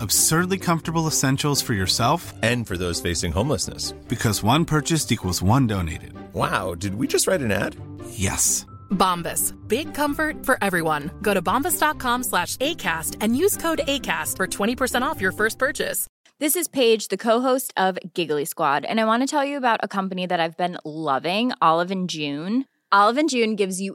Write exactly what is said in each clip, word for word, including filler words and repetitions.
Absurdly comfortable essentials for yourself and for those facing homelessness. Because one purchased equals one donated. Wow, did we just write an ad? Yes. Bombas. Big comfort for everyone. Go to bombas dot com slash A cast and use code ACAST for twenty percent off your first purchase. This is Paige, the co-host of Giggly Squad, and I want to tell you about a company that I've been loving, Olive and June. Olive and June gives you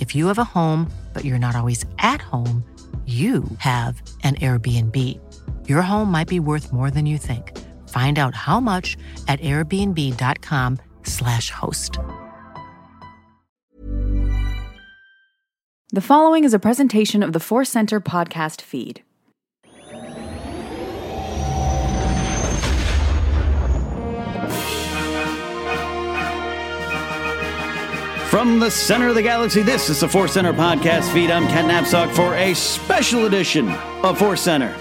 If you have a home, but you're not always at home, you have an Airbnb. Your home might be worth more than you think. Find out how much at airbnb dot com slash host. The following is a presentation of the Force Center podcast feed. From the center of the galaxy, this is the Force Center podcast feed. I'm Ken Napsok for a special edition of Force Center.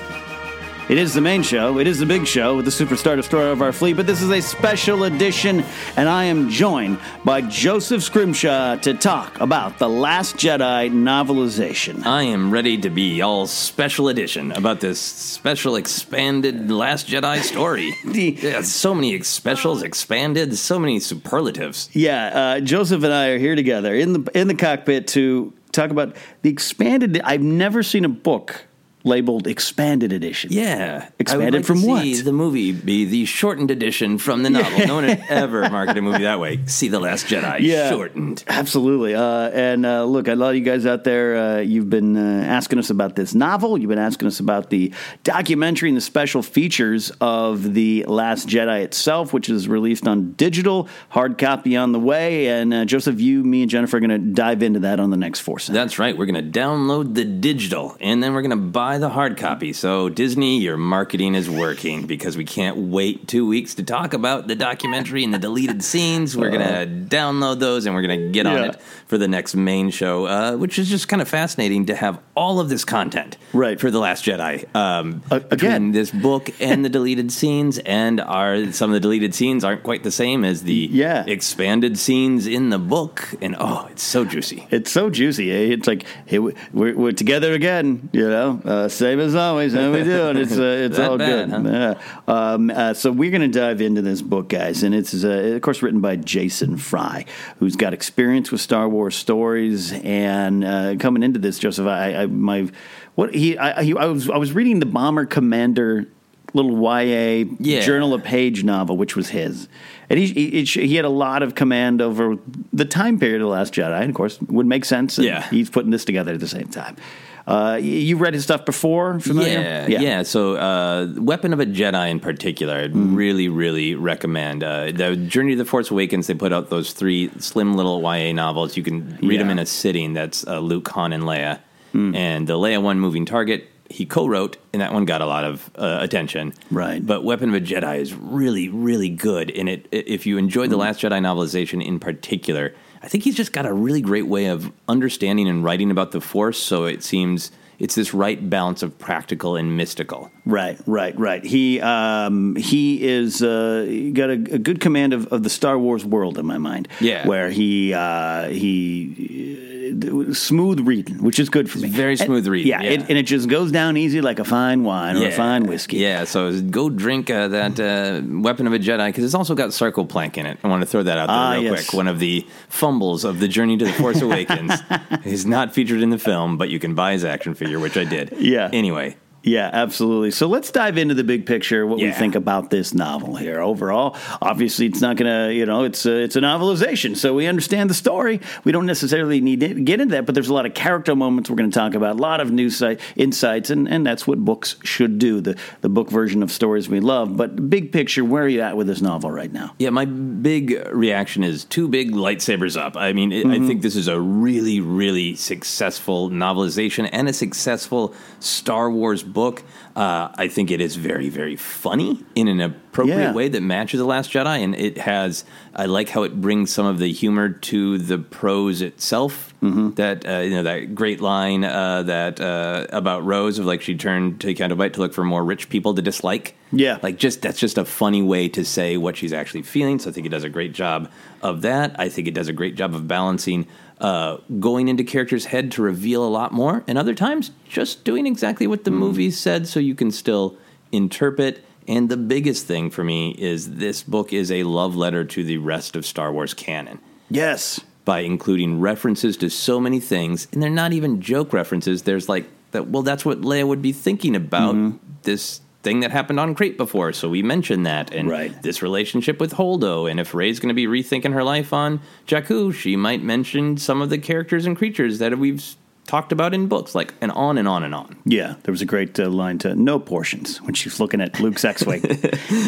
It is the main show. It is the big show with the superstar destroyer of our fleet, but this is a special edition, and I am joined by Joseph Scrimshaw to talk about the Last Jedi novelization. I am ready to be all special edition about this special expanded Last Jedi story. the, yeah, so many ex- specials expanded, so many superlatives. Yeah, uh, Joseph and I are here together in the in the cockpit to talk about the expanded. I've never seen a book labeled expanded edition. Yeah. Expanded like from to what? See the movie be the shortened edition from the novel. Yeah. No one had ever marketed a movie that way. See The Last Jedi yeah, shortened. Absolutely. Uh, and uh, look, a lot of you guys out there, uh, you've been uh, asking us about this novel. You've been asking us about the documentary and the special features of The Last Jedi itself, which is released on digital, hard copy on the way. And uh, Joseph, you, me, and Jennifer are going to dive into that on the next Force Center. That's right. We're going to download the digital, and then we're going to buy buy the hard copy. So, Disney, your marketing is working because we can't wait two weeks to talk about the documentary and the deleted scenes. We're going to download those and we're going to get yeah. on it for the next main show, uh, which is just kind of fascinating to have all of this content right. for The Last Jedi. Um, uh, again, this book and the deleted scenes, and our some of the deleted scenes aren't quite the same as the yeah. expanded scenes in the book. And, oh, it's so juicy. It's so juicy. Eh? It's like, hey, we're, we're together again, you know, uh, same as always, and we do, and it's uh, it's all bad, good. Huh? Yeah. Um, uh, so we're going to dive into this book, guys, and it's, uh, of course, written by Jason Fry, who's got experience with Star Wars stories, and uh, coming into this, Joseph, I, I my what he I, he I was I was reading the Bomber Commander little Y A yeah. Journal of Page novel, which was his. And he, he he had a lot of command over the time period of The Last Jedi, and of course, would make sense. And yeah. he's putting this together at the same time. Uh, you read his stuff before? Familiar? Yeah, yeah. yeah. So, uh, Weapon of a Jedi in particular, I'd mm. really, really recommend. Uh, the Journey to the Force Awakens, they put out those three slim little Y A novels. You can read yeah. them in a sitting. That's uh, Luke, Han, and Leia. Mm. And the Leia one, Moving Target, he co-wrote, and that one got a lot of uh, attention. Right. But Weapon of a Jedi is really, really good. And it, if you enjoyed mm. The Last Jedi novelization in particular, I think he's just got a really great way of understanding and writing about the Force, so it seems it's this right balance of practical and mystical. Right, right, right. He um, he is uh, got a, a good command of, of the Star Wars world in my mind. Yeah, where he uh, he. Smooth reading, which is good for me. It's very smooth reading. Yeah, yeah. It, and it just goes down easy like a fine wine or yeah. a fine whiskey. Yeah, so go drink uh, that uh, Weapon of a Jedi, because it's also got Sarcoplank in it. I want to throw that out there ah, real yes. quick. One of the fumbles of the Journey to the Force Awakens. He's not featured in the film, but you can buy his action figure, which I did. Yeah. Anyway. Yeah, absolutely. So let's dive into the big picture, what yeah. we think about this novel here overall. Obviously, it's not going to, you know, it's a, it's a novelization, so we understand the story. We don't necessarily need to get into that, but there's a lot of character moments we're going to talk about, a lot of new si- insights, and, and that's what books should do, the, the book version of stories we love. But big picture, where are you at with this novel right now? Yeah, my big reaction is two big lightsabers up. I mean, it, mm-hmm. I think this is a really, really successful novelization and a successful Star Wars book. book. Uh, I think it is very, very funny in an appropriate yeah. way that matches The Last Jedi, and it has, I like how it brings some of the humor to the prose itself, mm-hmm. that, uh, you know, that great line uh, that uh, about Rose of, like, she turned to Canto Bight to look for more rich people to dislike. Yeah. Like, just, that's just a funny way to say what she's actually feeling, so I think it does a great job of that. I think it does a great job of balancing Uh, going into characters' head to reveal a lot more, and other times just doing exactly what the mm. movie said so you can still interpret. And the biggest thing for me is this book is a love letter to the rest of Star Wars canon. Yes. By including references to so many things, and they're not even joke references. There's like, that. well, that's what Leia would be thinking about mm. this thing that happened on Crate before, so we mentioned that, and right. this relationship with Holdo, and if Rey's going to be rethinking her life on Jakku, she might mention some of the characters and creatures that we've talked about in books, like, and on and on and on. Yeah, there was a great uh, line to no portions when she's looking at Luke's X-Wing.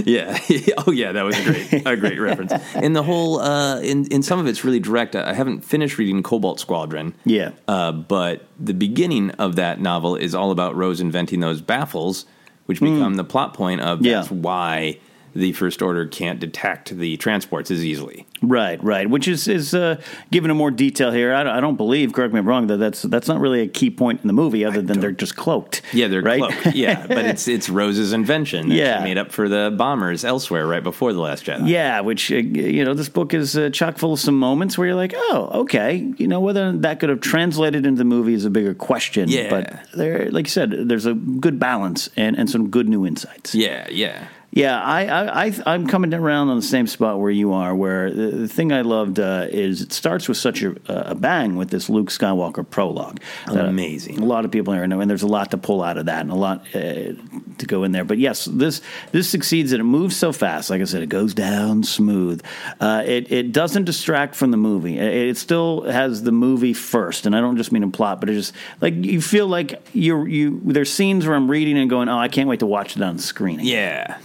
yeah. Oh, yeah, that was a great, a great reference. And the whole, uh, in, in some of it's really direct. I haven't finished reading Cobalt Squadron. Yeah. Uh, but the beginning of that novel is all about Rose inventing those baffles, which become mm. the plot point of that's yeah. why the First Order can't detect the transports as easily. Right, right, which is, is uh, given in more detail here. I don't, I don't believe, correct me if I'm wrong, that that's, that's not really a key point in the movie other I than don't. They're just cloaked. Yeah, they're right? cloaked, yeah, but it's it's Rose's invention that yeah. she made up for the bombers elsewhere right before The Last Jedi. Yeah, which, uh, you know, this book is uh, chock full of some moments where you're like, oh, okay, you know, whether that could have translated into the movie is a bigger question. Yeah. But there, like you said, there's a good balance and, and some good new insights. Yeah, yeah. Yeah, I, I, I, I'm coming around on the same spot where you are, where the, the thing I loved uh, is it starts with such a, a bang with this Luke Skywalker prologue. Amazing. A lot of people here know, and there's a lot to pull out of that and a lot uh, to go in there. But yes, this this succeeds, and it moves so fast. Like I said, it goes down smooth. Uh, it, it doesn't distract from the movie. It, it still has the movie first, and I don't just mean in plot, but it just, like, you feel like you're, you there's scenes where I'm reading and going, oh, I can't wait to watch it on screen. Yeah.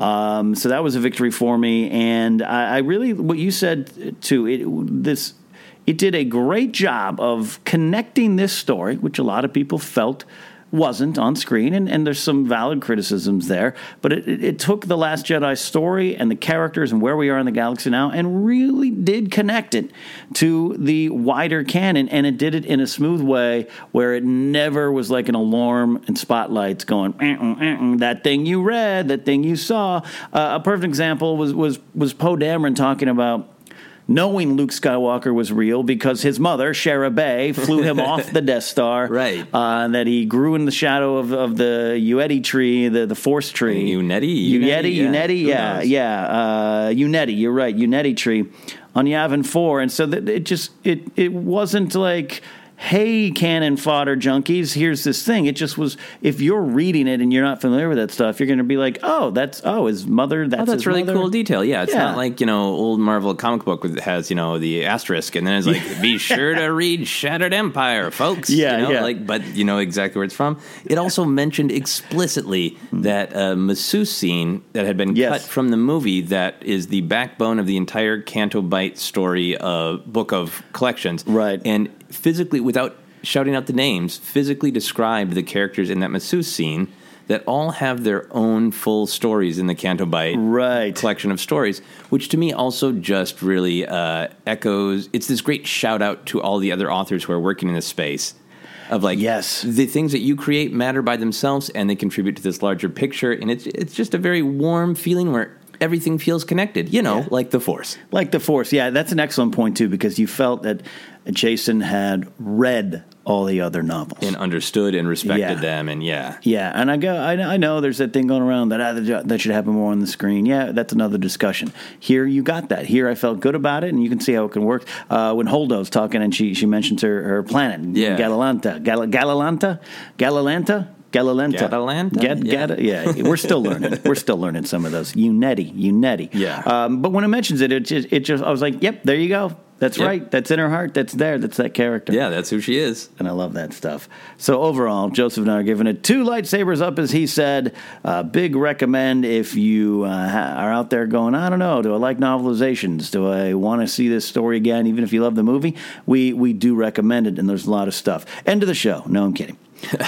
Um, so that was a victory for me, and I, I really, what you said too, it, this, it did a great job of connecting this story, which a lot of people felt wasn't on screen, and, and there's some valid criticisms there, but it, it, it took The Last Jedi story and the characters and where we are in the galaxy now and really did connect it to the wider canon, and it did it in a smooth way where it never was like an alarm and spotlights going, mm-mm, mm-mm, that thing you read, that thing you saw. Uh, a perfect example was was was Poe Dameron talking about knowing Luke Skywalker was real because his mother, Shara Bey, flew him off the Death Star. Right. Uh, and that he grew in the shadow of, of the Uneti tree, the, the Force tree. Uneti? Uneti, Uneti, yeah. Uneti, yeah, yeah. Uh, Uneti, you're right, Uneti tree on Yavin four. And so that it just, it it wasn't like, hey, cannon fodder junkies, here's this thing. It just was, if you're reading it and you're not familiar with that stuff, you're going to be like, oh, that's, oh, his mother, that's, oh, that's his really mother. Cool detail. Yeah, it's yeah. not like, you know, old Marvel comic book that has, you know, the asterisk, and then it's like, be sure to read Shattered Empire, folks. Yeah, you know, yeah. Like, but you know exactly where it's from. It also mentioned explicitly that uh, masseuse scene that had been yes. cut from the movie that is the backbone of the entire Canto Bight story uh, book of collections. Right. And physically, without shouting out the names, physically described the characters in that masseuse scene that all have their own full stories in the Canto Bight right. collection of stories, which to me also just really uh, echoes. It's this great shout out to all the other authors who are working in this space of like, yes, the things that you create matter by themselves and they contribute to this larger picture. And it's it's just a very warm feeling where everything feels connected, you know, yeah. like the Force. Like the Force, yeah. That's an excellent point, too, because you felt that Jason had read all the other novels. And understood and respected yeah. them, and yeah. Yeah, and I go, I, I know there's that thing going around that ah, that should happen more on the screen. Yeah, that's another discussion. Here you got that. Here I felt good about it, and you can see how it can work. Uh, when Holdo's talking, and she, she mentions her, her planet, yeah. Galilanta. Gal- Galilanta? Galilanta? Galilanta. Galilanta? Get, yeah. Get, yeah, we're still learning. We're still learning some of those. Uneti, Uneti. Yeah. Um, but when it mentions it, it just, it just, I was like, yep, there you go. That's yep. right. That's in her heart. That's there. That's that character. Yeah, that's who she is. And I love that stuff. So overall, Joseph and I are giving it two lightsabers up, as he said. Uh, big recommend if you uh, are out there going, I don't know, do I like novelizations? Do I want to see this story again, even if you love the movie? We, we do recommend it, and there's a lot of stuff. End of the show. No, I'm kidding.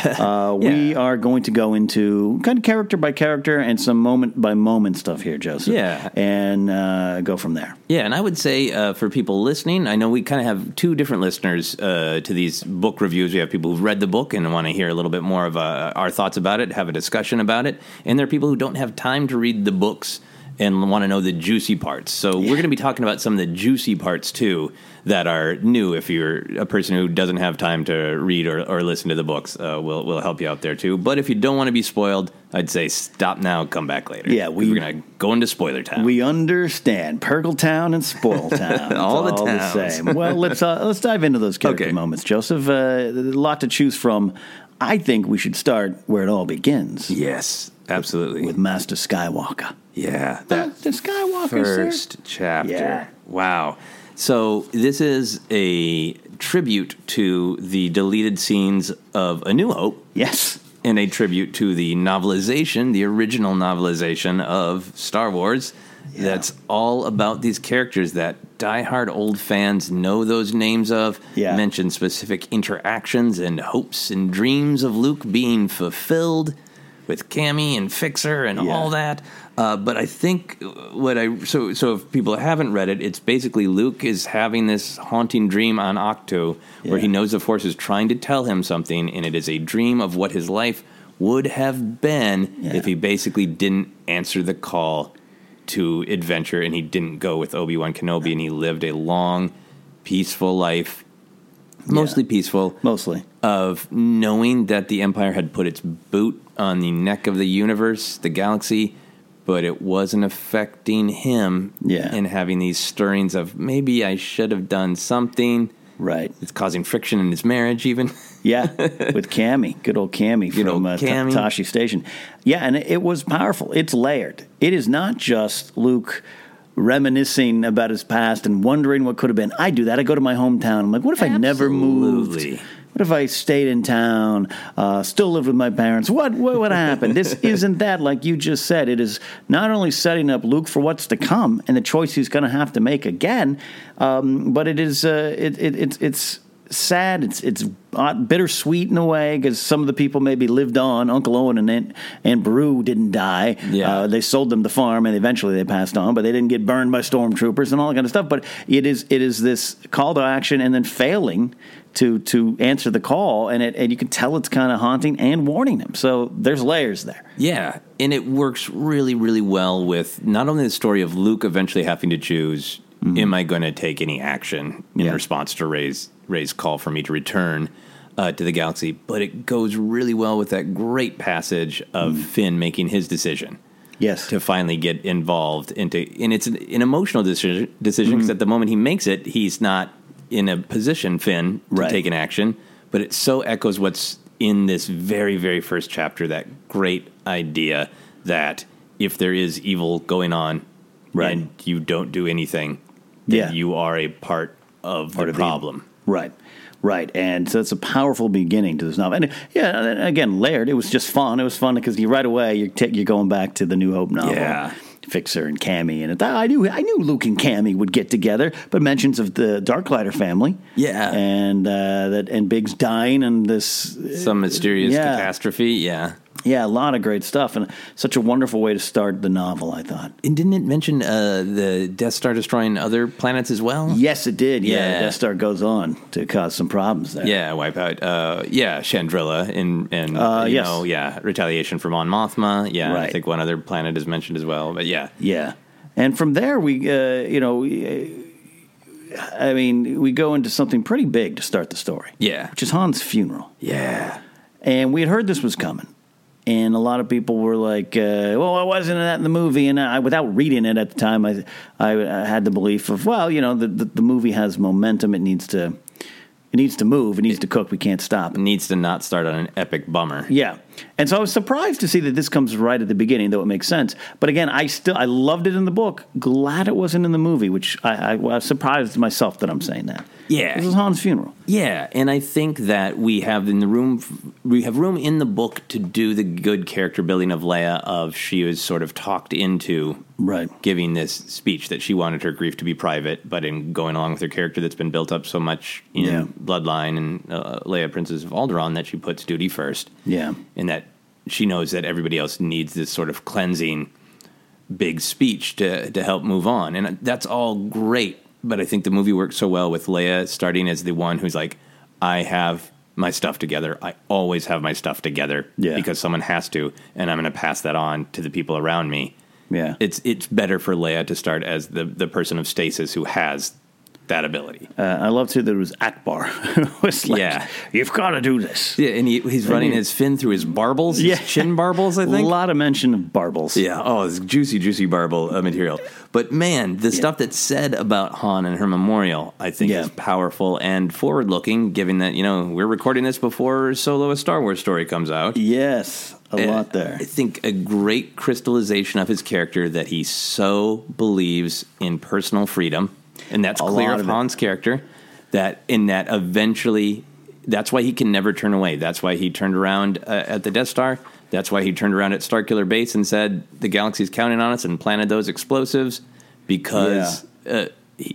uh, we yeah. are going to go into kind of character by character and some moment by moment stuff here, Joseph. Yeah. And uh, go from there. Yeah, and I would say uh, for people listening, I know we kind of have two different listeners uh, to these book reviews. We have people who've read the book and want to hear a little bit more of uh, our thoughts about it, have a discussion about it. And there are people who don't have time to read the books and want to know the juicy parts. So yeah. we're going to be talking about some of the juicy parts, too, that are new. If you're a person who doesn't have time to read or, or listen to the books, uh, we'll, we'll help you out there, too. But if you don't want to be spoiled, I'd say stop now, come back later. Yeah, we, we're going to go into spoiler town. We understand. Purgle town and spoil town. all the all towns. The same. Well, let's, uh, let's dive into those character okay. moments, Joseph. Uh, a lot to choose from. I think we should start where it all begins. Yes, absolutely. With, with Master Skywalker. Yeah. That the, the Skywalker, first sir. chapter. Yeah. Wow. So this is a tribute to the deleted scenes of A New Hope. Yes. And a tribute to the novelization, the original novelization of Star Wars. Yeah. That's all about these characters that diehard old fans know those names of, yeah. mention specific interactions and hopes and dreams of Luke being fulfilled with Cammy and Fixer and yeah. all that. Uh, but I think what I... So so if people haven't read it, it's basically Luke is having this haunting dream on Octo yeah. where he knows the Force is trying to tell him something, and it is a dream of what his life would have been yeah. if he basically didn't answer the call to adventure and he didn't go with Obi-Wan Kenobi yeah. and he lived a long, peaceful life. Mostly yeah. peaceful. Mostly. Of knowing that the Empire had put its boot on the neck of the universe, the galaxy, but it wasn't affecting him yeah. and having these stirrings of maybe I should have done something. Right. It's causing friction in his marriage even. yeah, with Cammy. Good old Cammy Good from old uh, Cammy. Ta- Tashi Station. Yeah, and it, it was powerful. It's layered. It is not just Luke reminiscing about his past and wondering what could have been. I do that. I go to my hometown. I'm like, what if Absolutely. I never moved? What if I stayed in town, uh, still lived with my parents? What what would happen? This isn't that, like you just said. It is not only setting up Luke for what's to come and the choice he's going to have to make again, um, but it is uh, it, it, it, it's sad. It's it's bittersweet in a way because some of the people maybe lived on. Uncle Owen and Aunt, Aunt Beru didn't die. Yeah. Uh, they sold them the farm and eventually they passed on, but they didn't get burned by stormtroopers and all that kind of stuff. But it is it is this call to action and then failing to to answer the call, and it and you can tell it's kind of haunting and warning them. So there's layers there. Yeah, and it works really, really well with not only the story of Luke eventually having to choose, mm-hmm. am I going to take any action in yeah. response to Rey's, Rey's call for me to return uh, to the galaxy, but it goes really well with that great passage of mm-hmm. Finn making his decision. Yes. To finally get involved. Into, and it's an, an emotional decision because mm-hmm. at the moment he makes it, he's not in a position, Finn, to right. take an action, but it so echoes what's in this very, very first chapter, that great idea that if there is evil going on right. and you don't do anything, then yeah. you are a part of part the of problem. The, right. Right, and so it's a powerful beginning to this novel. And, yeah, again, layered. It was just fun. It was fun because you right away, you're, t- you're going back to the New Hope novel. Yeah. Fixer and Cammy, and I knew I knew Luke and Cammy would get together, but mentions of the Darklighter family, yeah, and uh, that and Biggs dying and this some mysterious yeah. catastrophe, yeah, yeah, a lot of great stuff, and such a wonderful way to start the novel, I thought. And didn't it mention uh, the Death Star destroying other planets as well? Yes, it did. Yeah, yeah. The Death Star goes on to cause some problems there. Yeah, wipe out. Uh, yeah, Chandrilla and and uh, you yes. know, yeah, retaliation from Mon Mothma. Yeah, right. I think one other planet is mentioned as well. But yeah, yeah, and from there we, uh, you know, we, I mean, we go into something pretty big to start the story. Yeah, which is Han's funeral. Yeah, and we had heard this was coming. And a lot of people were like, uh, well, I wasn't in that in the movie. And I, without reading it at the time, I, I had the belief of, well, you know, the, the, the movie has momentum. It needs to it needs to move. It needs it, to cook. We can't stop. It needs to not start on an epic bummer. Yeah. And so I was surprised to see that this comes right at the beginning, though it makes sense. But again, I still I loved it in the book. Glad it wasn't in the movie, which I, I, I was surprised myself that I'm saying that. Yeah. This is Han's funeral. Yeah, and I think that we have in the room, we have room in the book to do the good character building of Leia, of she was sort of talked into right. giving this speech that she wanted her grief to be private, but in going along with her character that's been built up so much in yeah. Bloodline and uh, Leia, Princess of Alderaan, that she puts duty first. Yeah. And that she knows that everybody else needs this sort of cleansing big speech to to help move on. And that's all great. But I think the movie works so well with Leia starting as the one who's like, I have my stuff together. I always have my stuff together yeah. because someone has to, and I'm going to pass that on to the people around me. Yeah, It's it's better for Leia to start as the, the person of stasis who has that ability. Uh, I love, too, that it was Akbar who was like, yeah. you've got to do this. Yeah, and he, he's and running he, his fin through his barbels, yeah. his chin barbels, I think. A lot of mention of barbels. Yeah, oh, it's juicy, juicy barble uh, material. But, man, the yeah. stuff that's said about Han and her memorial, I think, yeah. is powerful and forward-looking, given that, you know, we're recording this before Solo, a Star Wars story, comes out. Yes, a and lot there. I think a great crystallization of his character that he so believes in personal freedom. And that's a clear of Han's character, that in that eventually, that's why he can never turn away. That's why he turned around uh, at the Death Star. That's why he turned around at Starkiller Base and said, the galaxy's counting on us, and planted those explosives, because yeah. uh,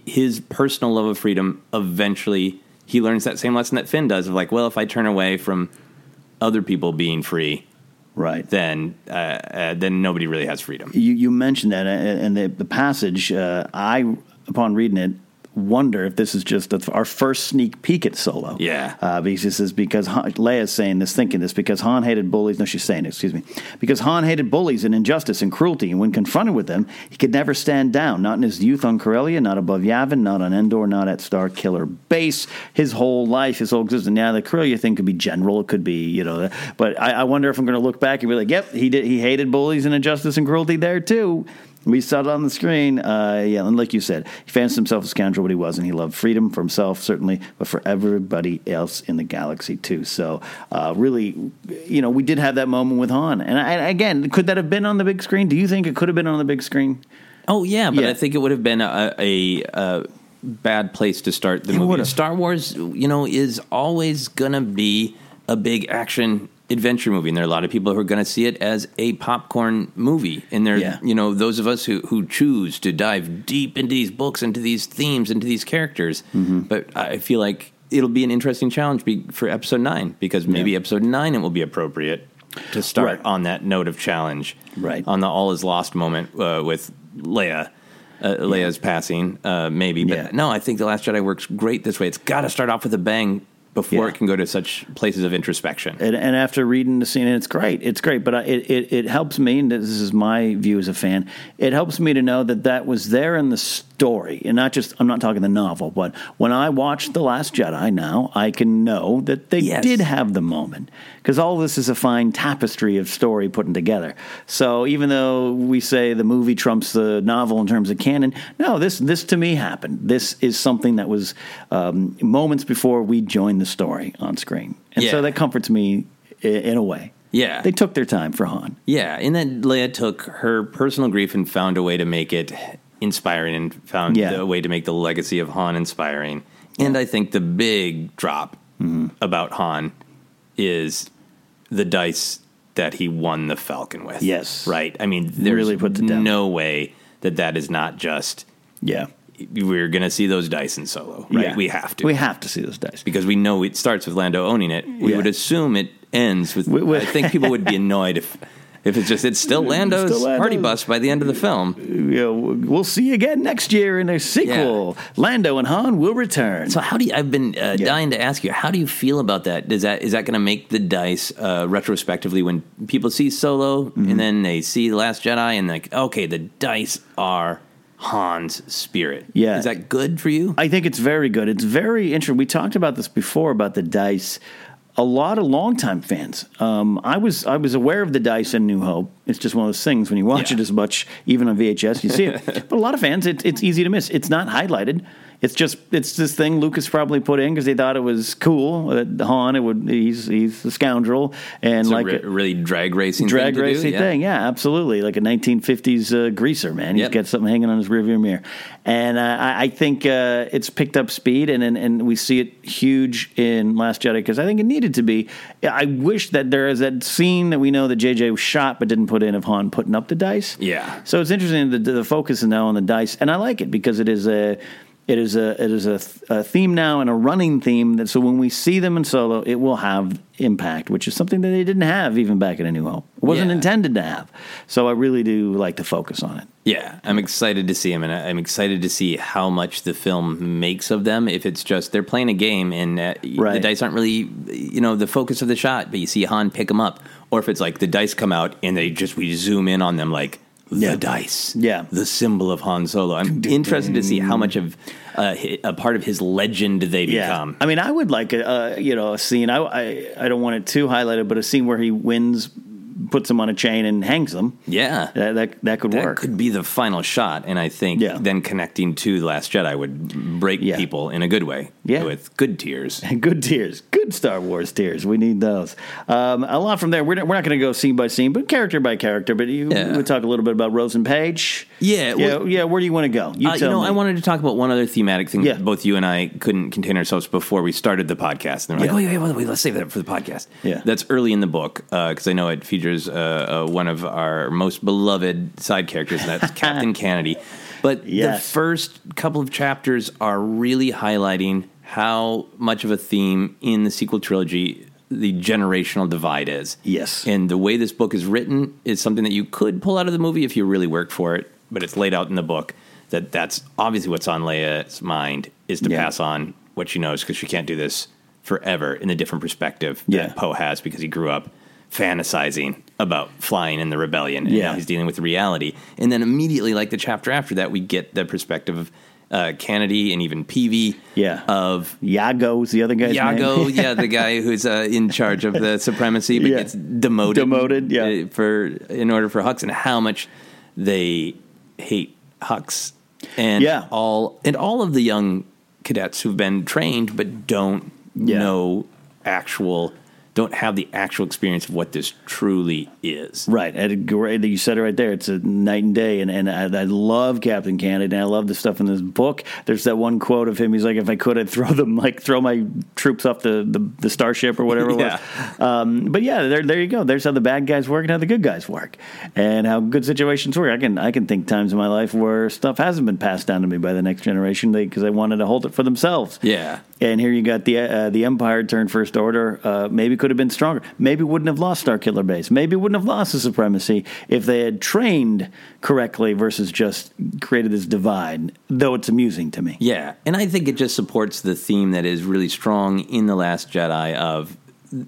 his personal love of freedom, eventually he learns that same lesson that Finn does of like, well, if I turn away from other people being free, right, then uh, uh, then nobody really has freedom. You, you mentioned that, and the, the passage, uh, I... upon reading it, wonder if this is just a, our first sneak peek at Solo. Yeah. Uh, because this is because Han, Leia's saying this, thinking this, because Han hated bullies. No, she's saying it, excuse me. Because Han hated bullies and injustice and cruelty, and when confronted with them, he could never stand down, not in his youth on Corellia, not above Yavin, not on Endor, not at Starkiller Base. His whole life, his whole existence. Now, the Corellia thing could be general. It could be, you know, but I, I wonder if I'm going to look back and be like, yep, he did. He hated bullies and injustice and cruelty there, too. We saw it on the screen. Uh, yeah, and like you said, he fancied himself a scoundrel, but he wasn't. He loved freedom for himself, certainly, but for everybody else in the galaxy, too. So, uh, really, you know, we did have that moment with Han. And, I, again, could that have been on the big screen? Do you think it could have been on the big screen? Oh, yeah, but yeah. I think it would have been a, a, a bad place to start the it movie. Would've. Star Wars, you know, is always going to be a big action adventure movie, and there are a lot of people who are going to see it as a popcorn movie, and there yeah. you know, those of us who who choose to dive deep into these books, into these themes, into these characters, mm-hmm. but I feel like it'll be an interesting challenge be, for episode nine, because maybe yeah. episode nine it will be appropriate to start right. on that note of challenge, right? On the all is lost moment uh, with Leia. Uh, Leia's yeah. passing, uh, maybe. But yeah. no, I think The Last Jedi works great this way. It's got to start off with a bang before yeah. it can go to such places of introspection. And, and after reading the scene, it's great. It's great. But I, it, it, it helps me, and this is my view as a fan, it helps me to know that that was there in the story. And not just, I'm not talking the novel, but when I watch The Last Jedi now, I can know that they yes. did have the moment. Because all this is a fine tapestry of story putting together. So even though we say the movie trumps the novel in terms of canon, no, this this to me happened. This is something that was um, moments before we joined the story on screen. And yeah. so that comforts me in a way. Yeah. They took their time for Han. Yeah, and then Leia took her personal grief and found a way to make it inspiring and found yeah. a way to make the legacy of Han inspiring. And I think the big drop mm-hmm. about Han is the dice that he won the Falcon with. Yes. Right? I mean, there's really put the no way that that is not just, yeah, we're going to see those dice in Solo, right? Yeah. We have to. We have to see those dice. Because we know it starts with Lando owning it. We yeah. would assume it ends with, we, we, I think people would be annoyed if... If it's just, it's still Lando's, still Lando's party bus by the end of the film. Yeah, we'll see you again next year in a sequel. Yeah. Lando and Han will return. So how do you, I've been uh, yeah. dying to ask you, how do you feel about that? Does that, is that going to make the dice uh, retrospectively when people see Solo mm-hmm. and then they see The Last Jedi and like, okay, the dice are Han's spirit. Yeah. Is that good for you? I think it's very good. It's very interesting. We talked about this before about the dice. A lot of longtime fans. Um, I was I was aware of the dice in New Hope. It's just one of those things when you watch yeah. it as much, even on V H S, you see it. But a lot of fans, it, it's easy to miss. It's not highlighted. It's just it's this thing Lucas probably put in because they thought it was cool. Uh, Han, it would he's he's a scoundrel and it's like a, re- a really drag racing drag thing racing to do, thing. Yeah. yeah, absolutely, like a nineteen fifties uh, greaser man. He's yep. got something hanging on his rearview mirror, and uh, I, I think uh, it's picked up speed, and, and and we see it huge in Last Jedi because I think it needed to be. I wish that there is that scene that we know that J J was shot but didn't put in of Han putting up the dice. Yeah, so it's interesting the the focus is now on the dice, and I like it because it is a. It is a it is a, th- a theme now and a running theme that so when we see them in Solo, it will have impact, which is something that they didn't have even back in A New Hope. It wasn't yeah. intended to have. So I really do like to focus on it. Yeah, I'm excited to see them, and I'm excited to see how much the film makes of them. If it's just they're playing a game and uh, right. the dice aren't really, you know, the focus of the shot, but you see Han pick them up, or if it's like the dice come out and they just we zoom in on them like. The yeah. dice. Yeah. The symbol of Han Solo. I'm interested to see how much of uh, a part of his legend they yeah. become. I mean, I would like a, a you know, a scene. I, I I don't want it too highlighted, but a scene where he wins, puts them on a chain and hangs them. Yeah. That that, that could that work. That could be the final shot, and I think yeah. then connecting to The Last Jedi would break yeah. people in a good way. Yeah. With good tears. Good tears. Good Star Wars tears. We need those. Um, a lot from there. We're not, we're not going to go scene by scene, but character by character. But you, yeah. we'll talk a little bit about Rose and Paige. Yeah. Yeah, well, yeah where do you want to go? You, uh, tell you know, me. I wanted to talk about one other thematic thing yeah. that both you and I couldn't contain ourselves before we started the podcast. And they're yeah. like, oh, yeah, yeah, well, let's save that for the podcast. Yeah. That's early in the book, because uh, I know it features Uh, uh, one of our most beloved side characters, and that's Captain Kennedy. But yes. the first couple of chapters are really highlighting how much of a theme in the sequel trilogy the generational divide is. Yes. And the way this book is written is something that you could pull out of the movie if you really work for it, but it's laid out in the book that that's obviously what's on Leia's mind is to yeah. pass on what she knows because she can't do this forever in the different perspective yeah. that Poe has because he grew up fantasizing about flying in the rebellion, and yeah. now he's dealing with reality. And then immediately, like the chapter after that, we get the perspective of uh, Kennedy and even Peavy. Yeah, of Yago's the other guy's Yago, name. yeah, the guy who's uh, in charge of the supremacy, but yeah. gets demoted, demoted, yeah, for in order for Hux, and how much they hate Hux, and yeah. all and all of the young cadets who've been trained but don't yeah. know actual. Don't have the actual experience of what this truly is. Right. And you said it right there. It's a night and day. And, and I, I love Captain Kennedy, and I love the stuff in this book. There's that one quote of him. He's like, if I could, I'd throw them, like, throw my troops off the, the, the starship or whatever it yeah. was. Um, but, yeah, there there you go. There's how the bad guys work and how the good guys work and how good situations work. I can I can think times in my life where stuff hasn't been passed down to me by the next generation because they wanted to hold it for themselves. Yeah. And here you got the uh, the Empire turned First Order. Uh, maybe could have been stronger. Maybe wouldn't have lost Starkiller Base. Maybe wouldn't have lost the supremacy if they had trained correctly versus just created this divide, though it's amusing to me. Yeah, and I think it just supports the theme that is really strong in The Last Jedi of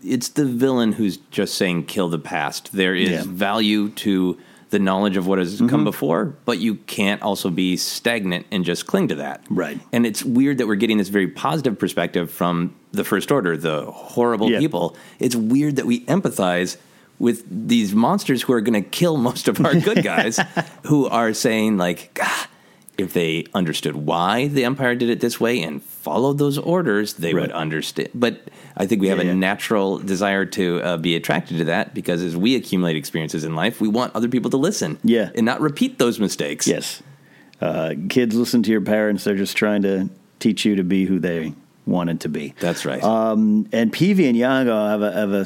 it's the villain who's just saying kill the past. There is yeah. value to the knowledge of what has mm-hmm. come before, but you can't also be stagnant and just cling to that. Right. And it's weird that we're getting this very positive perspective from the First Order, the horrible yeah. people. It's weird that we empathize with these monsters who are going to kill most of our good guys who are saying, like, God, if they understood why the Empire did it this way and followed those orders, they right. would understand. But I think we have yeah, a yeah. natural desire to uh, be attracted to that because as we accumulate experiences in life, we want other people to listen yeah. and not repeat those mistakes. Yes. Uh, kids, listen to your parents. They're just trying to teach you to be who they wanted to be. That's right. Um, and Peavy and Yago have a... Have a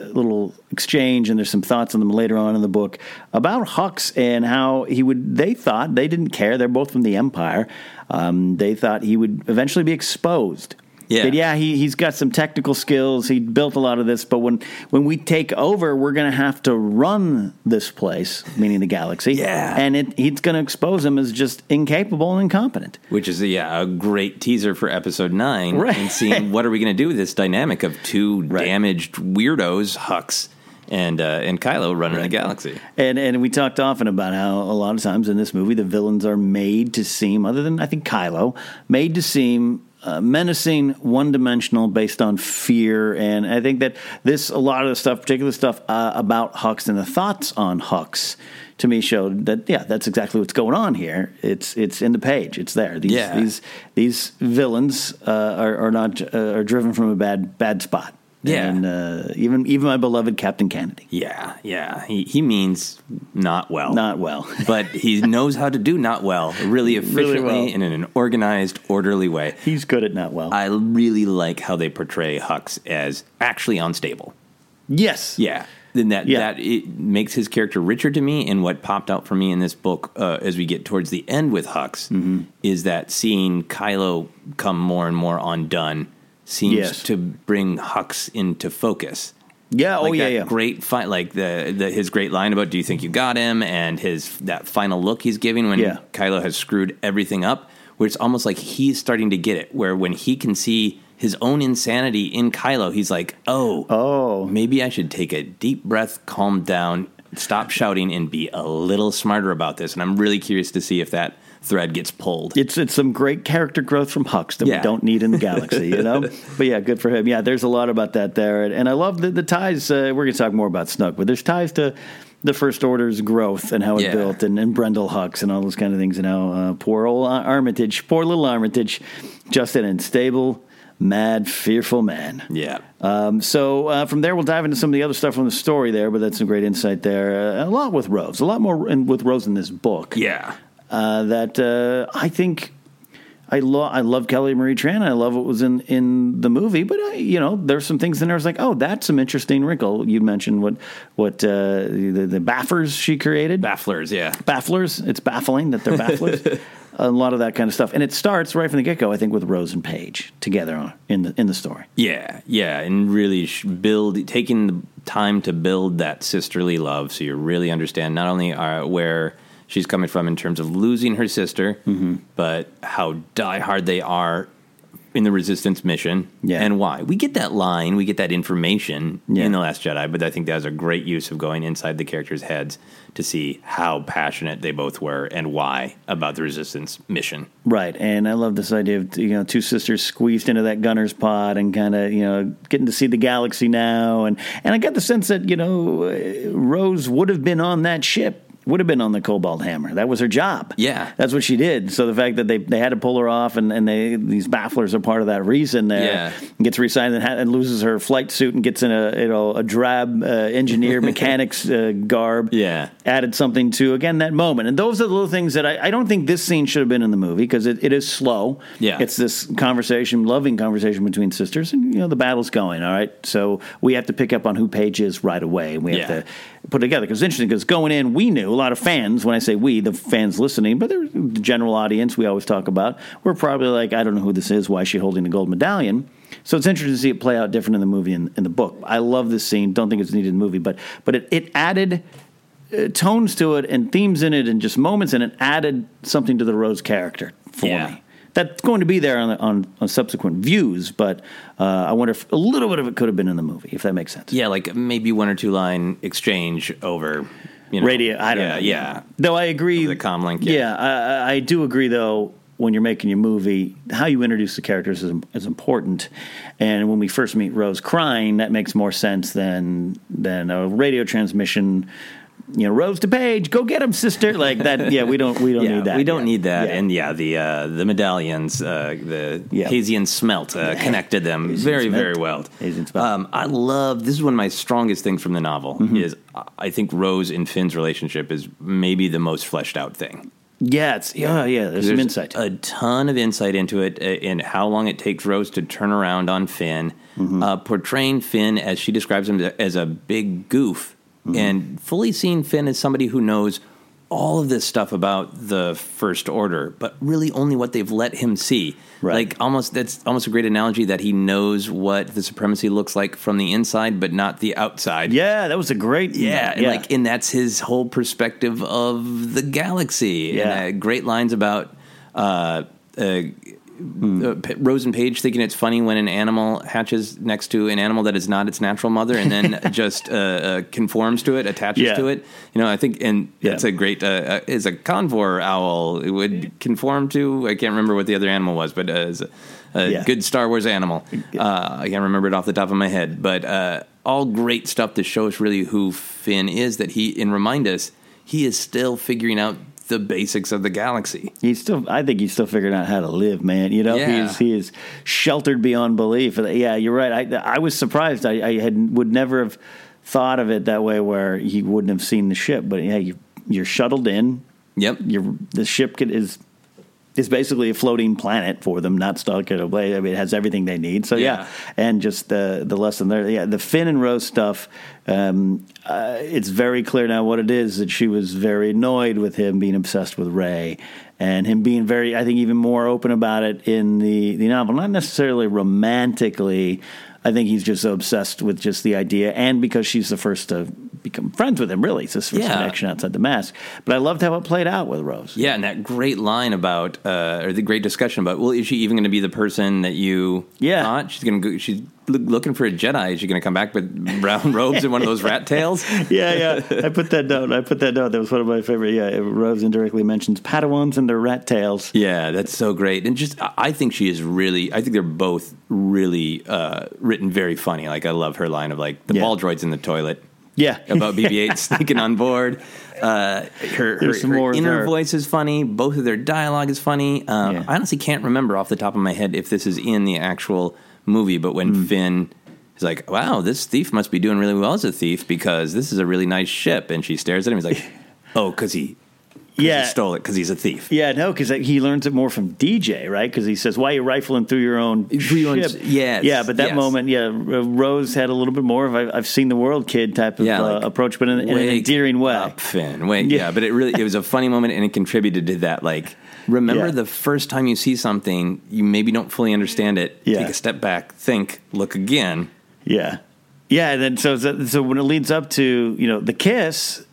A little exchange, and there's some thoughts on them later on in the book about Hux and how he would. They thought they didn't care. They're both from the Empire. Um, they thought he would eventually be exposed. Yeah, that, yeah. He he's got some technical skills. He built a lot of this, but when when we take over, we're going to have to run this place, meaning the galaxy. yeah, and it he's going to expose him as just incapable and incompetent. Which is a, yeah, a great teaser for episode nine, right. and seeing what are we going to do with this dynamic of two right. damaged weirdos, Hux and uh, and Kylo, running right. the galaxy. And and we talked often about how a lot of times in this movie the villains are made to seem, other than I think Kylo, made to seem. Uh, menacing, one-dimensional, based on fear, and I think that this, a lot of the stuff, particular stuff uh, about Hux and the thoughts on Hux, to me showed that, yeah, that's exactly what's going on here. It's it's in the page. It's there. These yeah. these these villains uh, are, are not uh, are driven from a bad bad spot. Yeah, and uh, even even my beloved Captain Kennedy. Yeah, yeah, he he means not well, not well, but he knows how to do not well really efficiently really well. And in an organized, orderly way. He's good at not well. I really like how they portray Hux as actually unstable. Yes, yeah, then that yeah. that it makes his character richer to me. And what popped out for me in this book uh, as we get towards the end with Hux mm-hmm. is that seeing Kylo come more and more undone. Seems yes. to bring Hux into focus. Yeah, like oh yeah, that yeah. Great fight, like the, the his great line about "Do you think you got him?" and his that final look he's giving when yeah. Kylo has screwed everything up, where it's almost like he's starting to get it. Where when he can see his own insanity in Kylo, he's like, "Oh, oh, maybe I should take a deep breath, calm down, stop shouting, and be a little smarter about this." And I'm really curious to see if that thread gets pulled. It's it's some great character growth from Hux that yeah. we don't need in the galaxy, you know? But yeah, good for him. Yeah, there's a lot about that there. And, and I love the, the ties. Uh, we're going to talk more about Snoke, but there's ties to the First Order's growth and how it yeah. built and, and Brendol Hux and all those kind of things. And how uh, poor old Armitage, poor little Armitage, just an unstable, mad, fearful man. Yeah. Um, so uh, from there, we'll dive into some of the other stuff from the story there, but that's some great insight there. Uh, a lot with Rose, a lot more in, with Rose in this book. Yeah. Uh, that uh, I think I love. I love Kelly Marie Tran. I love what was in, in the movie, but I, you know, there's some things in there. I was like, oh, that's some interesting wrinkle. You mentioned what what uh, the, the baffers she created, bafflers, yeah, bafflers. It's baffling that they're bafflers. A lot of that kind of stuff, and it starts right from the get go. I think with Rose and Paige together on, in the in the story. Yeah, yeah, and really build taking the time to build that sisterly love, so you really understand not only are where. She's coming from in terms of losing her sister, mm-hmm. but how diehard they are in the Resistance mission yeah. and why. We get that line, we get that information yeah. in The Last Jedi, but I think that was a great use of going inside the characters' heads to see how passionate they both were and why about the Resistance mission. Right, and I love this idea of you know two sisters squeezed into that gunner's pod and kind of you know getting to see the galaxy now, and and I got the sense that you know Rose would have been on that ship. Would have been on the Cobalt Hammer. That was her job. Yeah. That's what she did. So the fact that they, they had to pull her off and, and they these bafflers are part of that reason there. Yeah. And gets re-signed and, ha- and loses her flight suit and gets in a you know a drab uh, engineer mechanics uh, garb. Yeah. Added something to, again, that moment. And those are the little things that I, I don't think this scene should have been in the movie because it, it is slow. Yeah. It's this conversation, loving conversation between sisters and, you know, the battle's going, all right? So we have to pick up on who Paige is right away. And we have yeah. to put together, because it's interesting, because going in, we knew, a lot of fans, when I say we, the fans listening, but the general audience we always talk about, we're probably like, I don't know who this is, why is she holding the gold medallion? So it's interesting to see it play out different in the movie and in the book. I love this scene. Don't think it's needed in the movie, but but it, it added uh, tones to it and themes in it and just moments, and it added something to the Rose character for yeah. me. That's going to be there on, on, on subsequent views, but uh, I wonder if a little bit of it could have been in the movie, if that makes sense. Yeah, like maybe one or two line exchange over, you know, radio. I don't yeah, know. Yeah, though I agree. Over the comm link. Yeah, yeah I, I do agree, though. When you're making your movie, how you introduce the characters is, is important. And when we first meet Rose crying, that makes more sense than than a radio transmission. You know, Rose DePage, go get him, sister. Like that. Yeah, we don't we don't yeah, need that. We don't yet. need that. Yeah. And yeah, the uh, the medallions, uh, the yeah. Hazian smelt uh, connected them Hazian very smelt. very well. Hazian smelt. Um, I love this is one of my strongest things from the novel. Mm-hmm. Is I think Rose and Finn's relationship is maybe the most fleshed out thing. Yeah, it's, yeah, yeah. There's some insight. There's a ton of insight into it, uh, in how long it takes Rose to turn around on Finn, mm-hmm. uh, portraying Finn, as she describes him, as a big goof, mm-hmm. and fully seeing Finn as somebody who knows all of this stuff about the First Order, but really only what they've let him see. Right. Like almost that's almost a great analogy that he knows what the supremacy looks like from the inside, but not the outside. Yeah, that was a great yeah. And yeah. like, and that's his whole perspective of the galaxy. Yeah, and, uh, great lines about uh, uh, mm. uh, Rose and Paige thinking it's funny when an animal hatches next to an animal that is not its natural mother, and then just uh, uh, conforms to it, attaches yeah. to it. You know, I think, and yeah. that's a great, uh, is a convor owl. It would conform to, I can't remember what the other animal was, but uh, it's a, a yeah. good Star Wars animal. Uh, I can't remember it off the top of my head, but uh, all great stuff to show us really who Finn is, that he, and remind us, he is still figuring out the basics of the galaxy. He's still, I think he's still figuring out how to live, man. You know, yeah. he's, he is sheltered beyond belief. Yeah, you're right. I, I was surprised. I, I had would never have thought of it that way, where he wouldn't have seen the ship. But yeah, you, you're shuttled in. Yep. You're, the ship could, is is basically a floating planet for them, not stuck in a way. I mean, it has everything they need. So yeah, yeah. and just the the lesson there. Yeah, the Finn and Rose stuff. Um, uh, it's very clear now what it is, that she was very annoyed with him being obsessed with Rey, and him being very, I think, even more open about it in the, the novel. Not necessarily romantically. I think he's just so obsessed with just the idea, and because she's the first to become friends with him, really. It's his first yeah. connection outside the mask. But I loved how it played out with Rose. Yeah, and that great line about, uh, or the great discussion about, well, is she even going to be the person that you yeah. thought? She's going to go, she's looking for a Jedi. Is she going to come back with brown robes and one of those rat tails? yeah, yeah. I put that down. I put that down. That was one of my favorite. Yeah, Rose indirectly mentions Padawans and their rat tails. Yeah, that's so great. And just, I think she is really, I think they're both really uh, written very funny. Like, I love her line of, like, the yeah. ball droid's in the toilet. Yeah. About B B eight sneaking on board. Uh, her her, her inner her. voice is funny. Both of their dialogue is funny. Um, yeah. I honestly can't remember off the top of my head if this is in the actual movie, but when mm. Finn is like, wow, this thief must be doing really well as a thief, because this is a really nice ship, and she stares at him, he's like, oh, because he, yeah. he stole it, because he's a thief. Yeah, no, because he learns it more from D J, right? Because he says, why are you rifling through your own ship? Yes. Yeah, but that yes. moment, yeah, Rose had a little bit more of a, I've seen the world, kid type of yeah, like, uh, approach, but in, in an endearing way. Up, Finn, wait, yeah. yeah, but it really, it was a funny moment, and it contributed to that, like, Remember yeah. the first time you see something, you maybe don't fully understand it. Yeah. Take a step back, think, look again. Yeah. Yeah, and then so, so when it leads up to, you know, the kiss,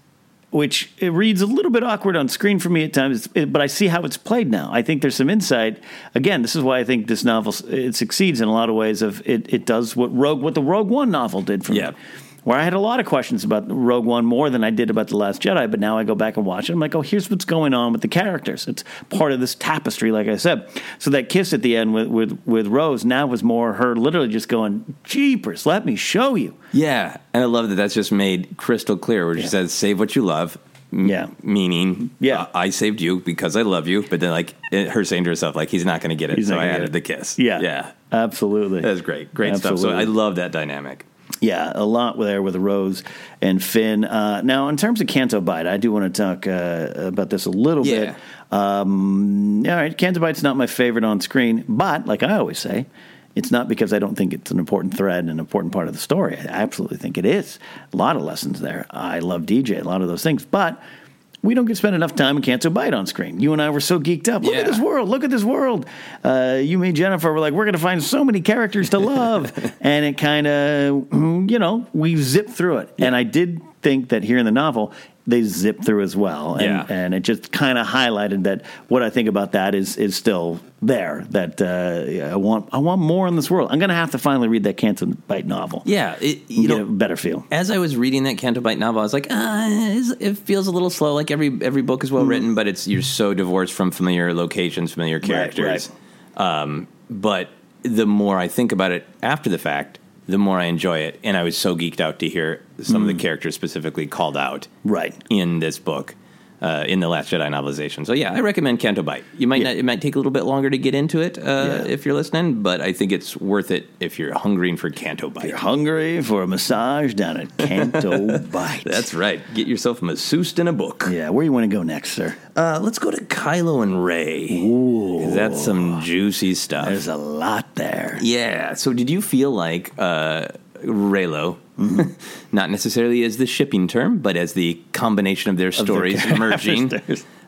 which it reads a little bit awkward on screen for me at times, but I see how it's played now. I think there's some insight. Again, this is why I think this novel, it succeeds in a lot of ways of it, it does what Rogue, what the Rogue One novel did for yeah. me. Where I had a lot of questions about Rogue One more than I did about The Last Jedi, but now I go back and watch it. I'm like, oh, here's what's going on with the characters. It's part of this tapestry, like I said. So that kiss at the end with with, with Rose now was more her literally just going, jeepers, let me show you. Yeah, and I love that that's just made crystal clear, where she yeah. says, save what you love. M- yeah. Meaning, yeah. Uh, I saved you because I love you. But then, like, it, her saying to herself, like, he's not going to get it. He's so I added it. the kiss. Yeah. Yeah. Absolutely. That was great. Great Absolutely. stuff. So I love that dynamic. Yeah, a lot there with Rose and Finn. Uh, now, in terms of Canto Bight, I do want to talk uh, about this a little yeah. bit. Um, all right, Canto Bight's not my favorite on screen, but like I always say, It's not because I don't think it's an important thread and an important part of the story. I absolutely think it is. A lot of lessons there. I love D J, a lot of those things. But we don't get spend enough time in Canto Bight on screen. You and I were so geeked up. Look yeah. at this world. Look at this world. Uh, you, me, Jennifer were like, we're going to find so many characters to love. And it kind of, you know, we zipped through it. Yeah. And I did think that here in the novel, they zip through as well. And, yeah. and it just kind of highlighted that what I think about that is is still there, that uh, I want I want more in this world. I'm going to have to finally read that Canto Bight novel. Yeah. It, you know, get a better feel. As I was reading that Canto Bight novel, I was like, ah, it feels a little slow. Like every every book is well written, mm-hmm. but it's you're so divorced from familiar locations, familiar characters. Right, right. Um, but the more I think about it after the fact, the more I enjoy it. And I was so geeked out to hear some mm. of the characters specifically called out right. in this book, uh, in the Last Jedi novelization. So, yeah, I recommend Canto Bight. You might yeah. not, it might take a little bit longer to get into it uh, yeah. if you're listening, but I think it's worth it if you're hungering for Canto Bight. If you're hungry for a massage down at Canto Bight. That's right. Get yourself masseused in a book. Yeah, where you want to go next, sir? Uh, let's go to Kylo and Rey. Ooh. That's some juicy stuff. There's a lot there. Yeah. So did you feel like uh, Reylo, mm-hmm. not necessarily as the shipping term, but as the combination of their stories of their merging,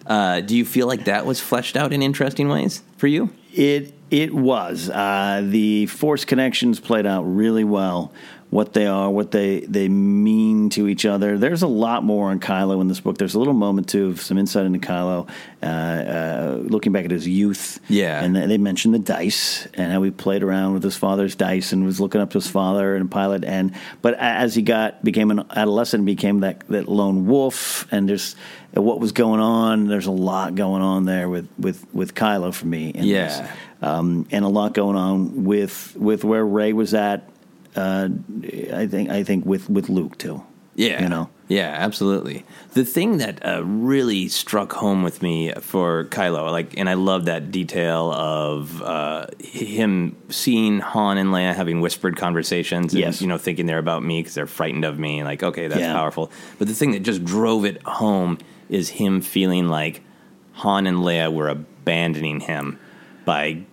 uh, do you feel like that was fleshed out in interesting ways for you? It it was. Uh, the Force connections played out really well. What they are, what they, they mean to each other. There's a lot more on Kylo in this book. There's a little moment, too, of some insight into Kylo, uh, uh, looking back at his youth. Yeah. And they mentioned the dice and how he played around with his father's dice and was looking up to his father and pilot. And But as he got became an adolescent, became that, that lone wolf, and there's what was going on. There's a lot going on there with, with, with Kylo for me. In yeah. This. Um, and a lot going on with, with where Rey was at. Uh, I think I think with, with Luke too. Yeah, you know. Yeah, absolutely. The thing that uh, really struck home with me for Kylo, like, and I love that detail of uh, him seeing Han and Leia having whispered conversations. And, yes, you know, thinking they're about me because they're frightened of me. Like, okay, that's yeah. powerful. But the thing that just drove it home is him feeling like Han and Leia were abandoning him by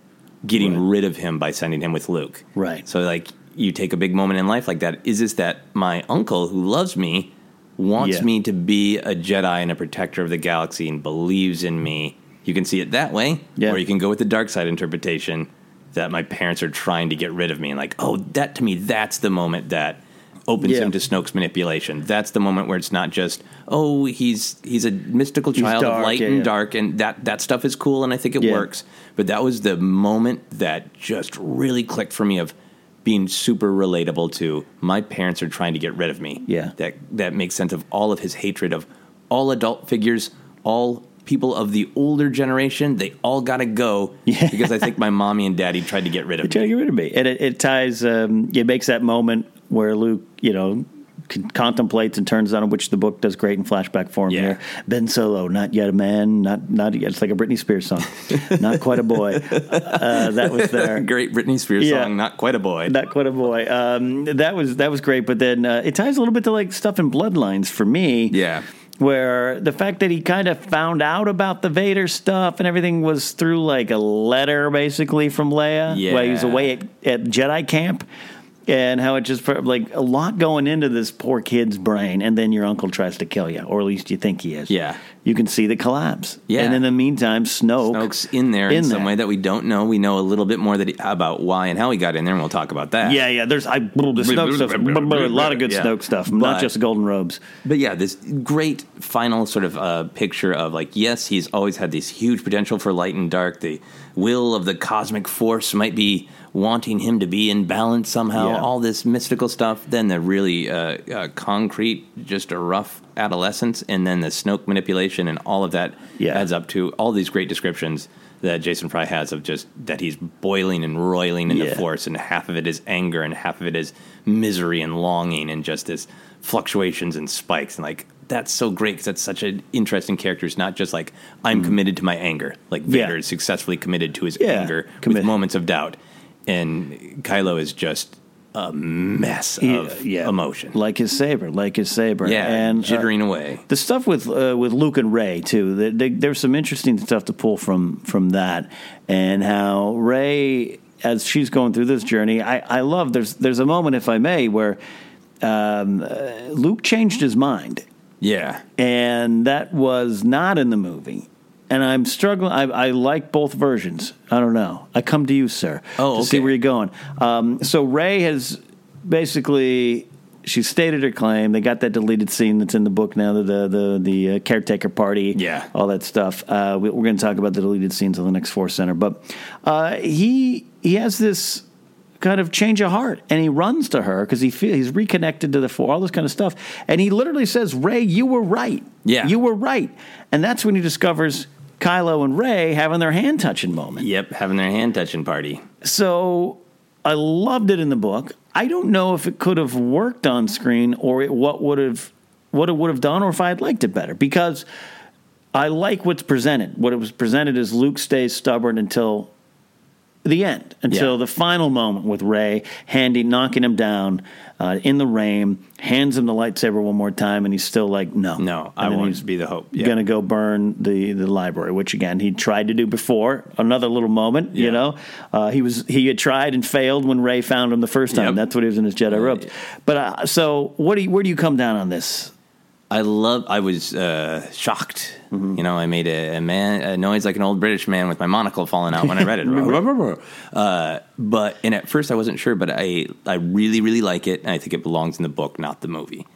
getting right. rid of him by sending him with Luke. Right. So like. You take a big moment in life like that. Is this that my uncle who loves me wants yeah. me to be a Jedi and a protector of the galaxy and believes in me? You can see it that way, yeah. or you can go with the dark side interpretation that my parents are trying to get rid of me. And like, oh, that to me, that's the moment that opens yeah. him to Snoke's manipulation. That's the moment where it's not just, oh, he's he's a mystical child dark, of light yeah, and yeah. dark, and that, that stuff is cool, and I think it yeah. works. But that was the moment that just really clicked for me of, being super relatable to my parents are trying to get rid of me. Yeah. That that makes sense of all of his hatred of all adult figures, all people of the older generation. They all got to go yeah. because I think my mommy and daddy tried to get rid of me. They tried to get rid of me. And it, it ties, um, it makes that moment where Luke, you know, contemplates and turns on him, which the book does great in flashback form yeah. here. Ben Solo, not yet a man, not not yet. It's like a Britney Spears song, not quite a boy. Uh, that was there. Great Britney Spears yeah. song, not quite a boy, not quite a boy. Um, that was that was great. But then uh, it ties a little bit to like stuff in Bloodlines for me. Yeah. Where the fact that he kind of found out about the Vader stuff and everything was through like a letter basically from Leia yeah. while he was away at, at Jedi camp. And how it just, like, a lot going into this poor kid's brain, and then your uncle tries to kill you, or at least you think he is. Yeah. You can see the collapse. Yeah. And in the meantime, Snoke. Snoke's in there in, in some there. way that we don't know. We know a little bit more that he, about why and how he got in there, and we'll talk about that. Yeah, yeah. There's I, the Snoke stuff, a lot of good yeah. Snoke stuff, but, not just the golden robes. But, yeah, this great final sort of uh, picture of, like, yes, he's always had this huge potential for light and dark. The will of the cosmic force might be wanting him to be in balance somehow, yeah. all this mystical stuff, then the really uh, uh, concrete, just a rough adolescence, and then the Snoke manipulation and all of that yeah. adds up to all these great descriptions that Jason Fry has of just that he's boiling and roiling in yeah. the Force, and half of it is anger and half of it is misery and longing and just this fluctuations and spikes. And like, that's so great because that's such an interesting character. It's not just like, I'm mm. committed to my anger. Like Vader yeah. is successfully committed to his yeah. anger committed. With moments of doubt. And Kylo is just a mess of yeah, yeah. emotion, like his saber, like his saber, yeah, and jittering uh, away. The stuff with uh, with Luke and Rey too. The, the, there's some interesting stuff to pull from from that, and how Rey as she's going through this journey, I, I love, there's there's a moment, if I may, where um, Luke changed his mind. Yeah. And that was not in the movie. And I'm struggling. I, I like both versions. I don't know. I come to you, sir, oh, to okay. see where you're going. Um, so Rey has basically, she stated her claim. They got that deleted scene that's in the book now, the the the, the uh, caretaker party, yeah, all that stuff. Uh, we, we're going to talk about the deleted scenes on the next Force Center. But uh, he he has this kind of change of heart, and he runs to her because he feel, he's reconnected to the Force, all this kind of stuff. And he literally says, Rey, you were right. Yeah. You were right. And that's when he discovers Kylo and Rey having their hand-touching moment. Yep, having their hand-touching party. So I loved it in the book. I don't know if it could have worked on screen or it, what would have what it would have done, or if I had liked it better, because I like what's presented. What it was presented is Luke stays stubborn until the end, until yeah. the final moment with Rey, Handy knocking him down uh, in the rain, hands him the lightsaber one more time, and he's still like, no. No, I want to be the hope. Yeah. Going to go burn the, the library, which, again, he tried to do before. Another little moment, yeah. you know. Uh, he was he had tried and failed when Rey found him the first time. Yep. That's what he was in his Jedi robes. Yeah. But uh, so what do you, where do you come down on this? I love. I was uh, shocked. Mm-hmm. You know, I made a, a man a noise like an old British man with my monocle falling out when I read it. uh, but and at first I wasn't sure, but I I really really like it, and I think it belongs in the book, not the movie.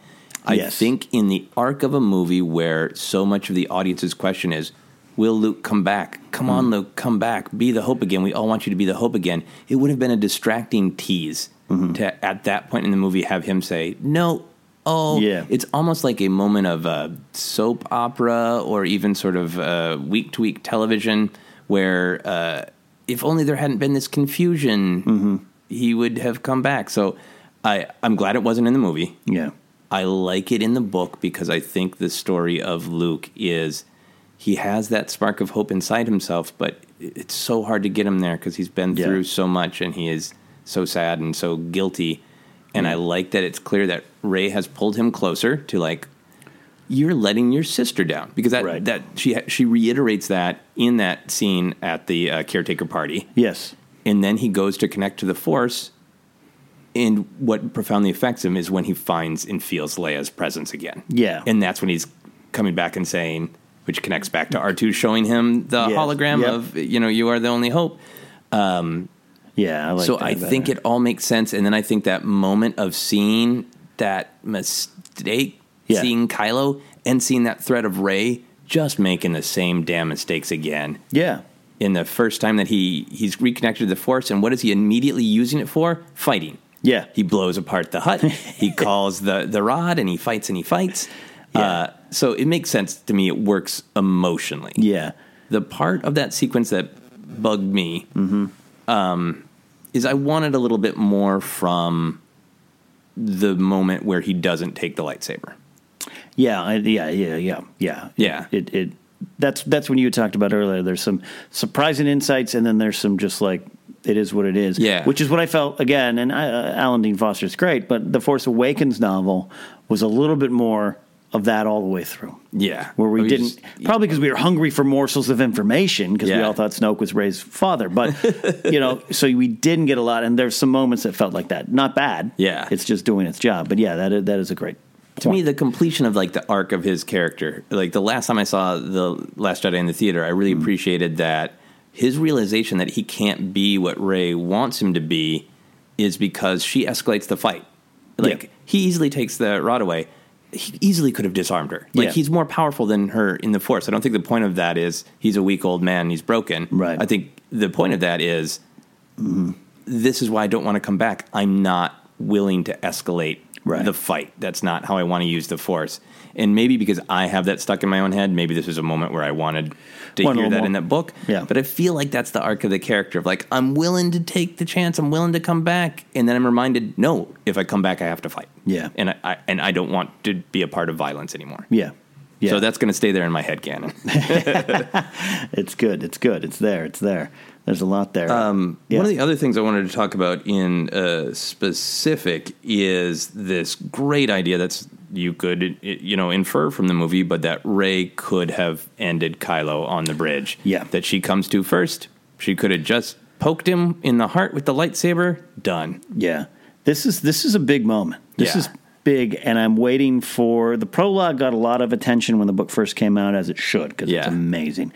I yes. think in the arc of a movie where so much of the audience's question is, will Luke come back? Come on, Luke, come back. Be the hope again. We all want you to be the hope again. It would have been a distracting tease mm-hmm. to, at that point in the movie, have him say, no. Oh, yeah. It's almost like a moment of uh, soap opera or even sort of uh, week-to-week television where uh, if only there hadn't been this confusion, mm-hmm. he would have come back. So I, I'm glad it wasn't in the movie. Yeah, I like it in the book because I think the story of Luke is he has that spark of hope inside himself, but it's so hard to get him there because he's been yeah. through so much and he is so sad and so guilty. And I like that it's clear that Rey has pulled him closer to, like, you're letting your sister down. Because that, right. that she she reiterates that in that scene at the uh, caretaker party. Yes. And then he goes to connect to the Force. And what profoundly affects him is when he finds and feels Leia's presence again. Yeah. And that's when he's coming back and saying, which connects back to R two showing him the yes. hologram yep. of, you know, you are the only hope. Um Yeah, I like so that. So I better. think it all makes sense, and then I think that moment of seeing that mistake, yeah. seeing Kylo, and seeing that threat of Rey just making the same damn mistakes again. Yeah. In the first time that he, he's reconnected to the Force, and what is he immediately using it for? Fighting. Yeah. He blows apart the hut, he calls the, the rod, and he fights and he fights. Yeah. Uh, so it makes sense to me. It works emotionally. Yeah. The part of that sequence that bugged me... Mm-hmm. Um, is I wanted a little bit more from the moment where he doesn't take the lightsaber. Yeah, I, yeah, yeah, yeah, yeah, yeah. It, it that's that's when you talked about earlier. There's some surprising insights, and then there's some just like it is what it is. Yeah, which is what I felt again. And I, uh, Alan Dean Foster's great, but the Force Awakens novel was a little bit more of that all the way through. Yeah. Where we, we didn't... Just, probably because we were hungry for morsels of information, because yeah. we all thought Snoke was Rey's father. But, you know, so we didn't get a lot, and there's some moments that felt like that. Not bad. Yeah. It's just doing its job. But, yeah, that is, that is a great point. To me, the completion of, like, the arc of his character. Like, the last time I saw The Last Jedi in the theater, I really mm-hmm. appreciated that his realization that he can't be what Rey wants him to be is because she escalates the fight. Like, yeah. he easily takes the rod away. He easily could have disarmed her. Like, yeah. he's more powerful than her in the Force. I don't think the point of that is he's a weak old man and he's broken. Right. I think the point of that is mm-hmm. this is why I don't want to come back. I'm not willing to escalate right. the fight. That's not how I want to use the Force. And maybe because I have that stuck in my own head, maybe this is a moment where I wanted to One hear that more. in that book. Yeah. But I feel like that's the arc of the character of, like, I'm willing to take the chance. I'm willing to come back. And then I'm reminded, no, if I come back, I have to fight. Yeah. And I, I and I don't want to be a part of violence anymore. Yeah. Yeah. So that's going to stay there in my head canon. It's good. It's good. It's there. It's there. There's a lot there. Um, yeah. One of the other things I wanted to talk about in uh, specific is this great idea that's, you could, you know, infer from the movie, but that Rey could have ended Kylo on the bridge. Yeah. That she comes to first. She could have just poked him in the heart with the lightsaber, done. Yeah. This is this is a big moment. This yeah. is big, and I'm waiting for... The prologue got a lot of attention when the book first came out, as it should, because yeah. it's amazing.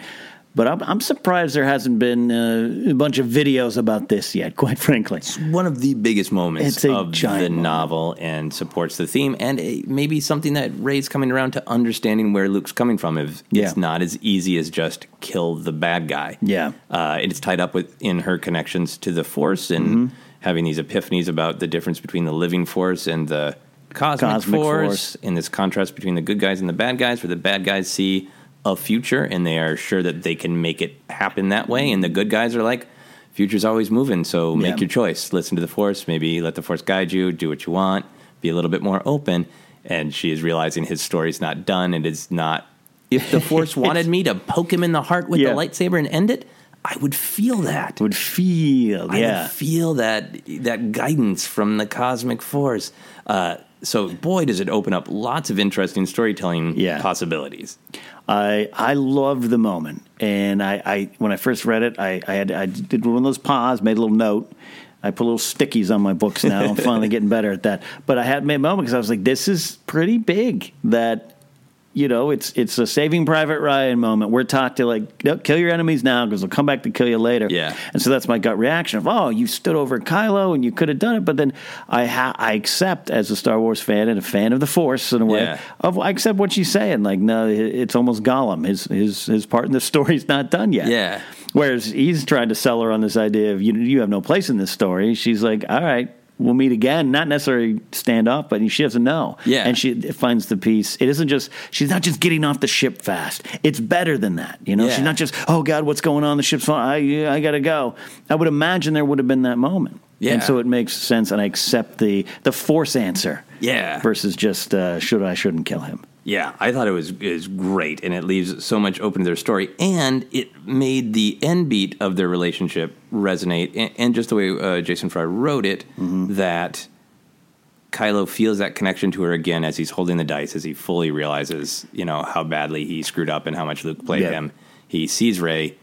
But I'm, I'm surprised there hasn't been uh, a bunch of videos about this yet, quite frankly. It's one of the biggest moments of the moment. novel, and supports the theme, and a, maybe something that Rey's coming around to understanding where Luke's coming from. If yeah. It's not as easy as just kill the bad guy. Yeah, uh, It's tied up with in her connections to the Force, and mm-hmm. having these epiphanies about the difference between the living Force and the cosmic, cosmic force, force, and this contrast between the good guys and the bad guys, where the bad guys see... a future, and they are sure that they can make it happen that way, and the good guys are like, future's always moving, so make yeah. your choice, listen to the Force, maybe let the Force guide you, do what you want, be a little bit more open. And she is realizing his story's not done, and it's not, if the Force wanted me to poke him in the heart with yeah. the lightsaber and end it, I would feel that. Would feel, I yeah. would feel that that guidance from the cosmic Force. Uh, so, boy, does it open up lots of interesting storytelling yeah. possibilities. I I love the moment, and I, I when I first read it, I I, had, I did one of those pause, made a little note. I put little stickies on my books now. I'm finally getting better at that. But I had made a moment because I was like, this is pretty big. That, you know, it's it's a Saving Private Ryan moment. We're taught to, like, no, kill your enemies now because they'll come back to kill you later. Yeah. And so that's my gut reaction of, oh, you stood over Kylo and you could have done it. But then I ha- I accept, as a Star Wars fan and a fan of the Force in a way, yeah. of I accept what she's saying. Like, no, it's almost Gollum. His his his part in the story's not done yet. Yeah. Whereas he's trying to sell her on this idea of you you have no place in this story. She's like, all right. We'll meet again, not necessarily stand up, but she doesn't know. Yeah. And she finds the peace. It isn't just, she's not just getting off the ship fast. It's better than that, you know? Yeah. She's not just, oh, God, what's going on? The ship's falling. I, I got to go. I would imagine there would have been that moment. Yeah. And so it makes sense, and I accept the, the Force answer. Yeah. Versus just, uh, should I, shouldn't kill him. Yeah, I thought it was, it was great, and it leaves so much open to their story, and it made the end beat of their relationship resonate, and, and just the way uh, Jason Fry wrote it, mm-hmm. that Kylo feels that connection to her again as he's holding the dice, as he fully realizes, you know, how badly he screwed up and how much Luke played yeah. him. He sees Rey,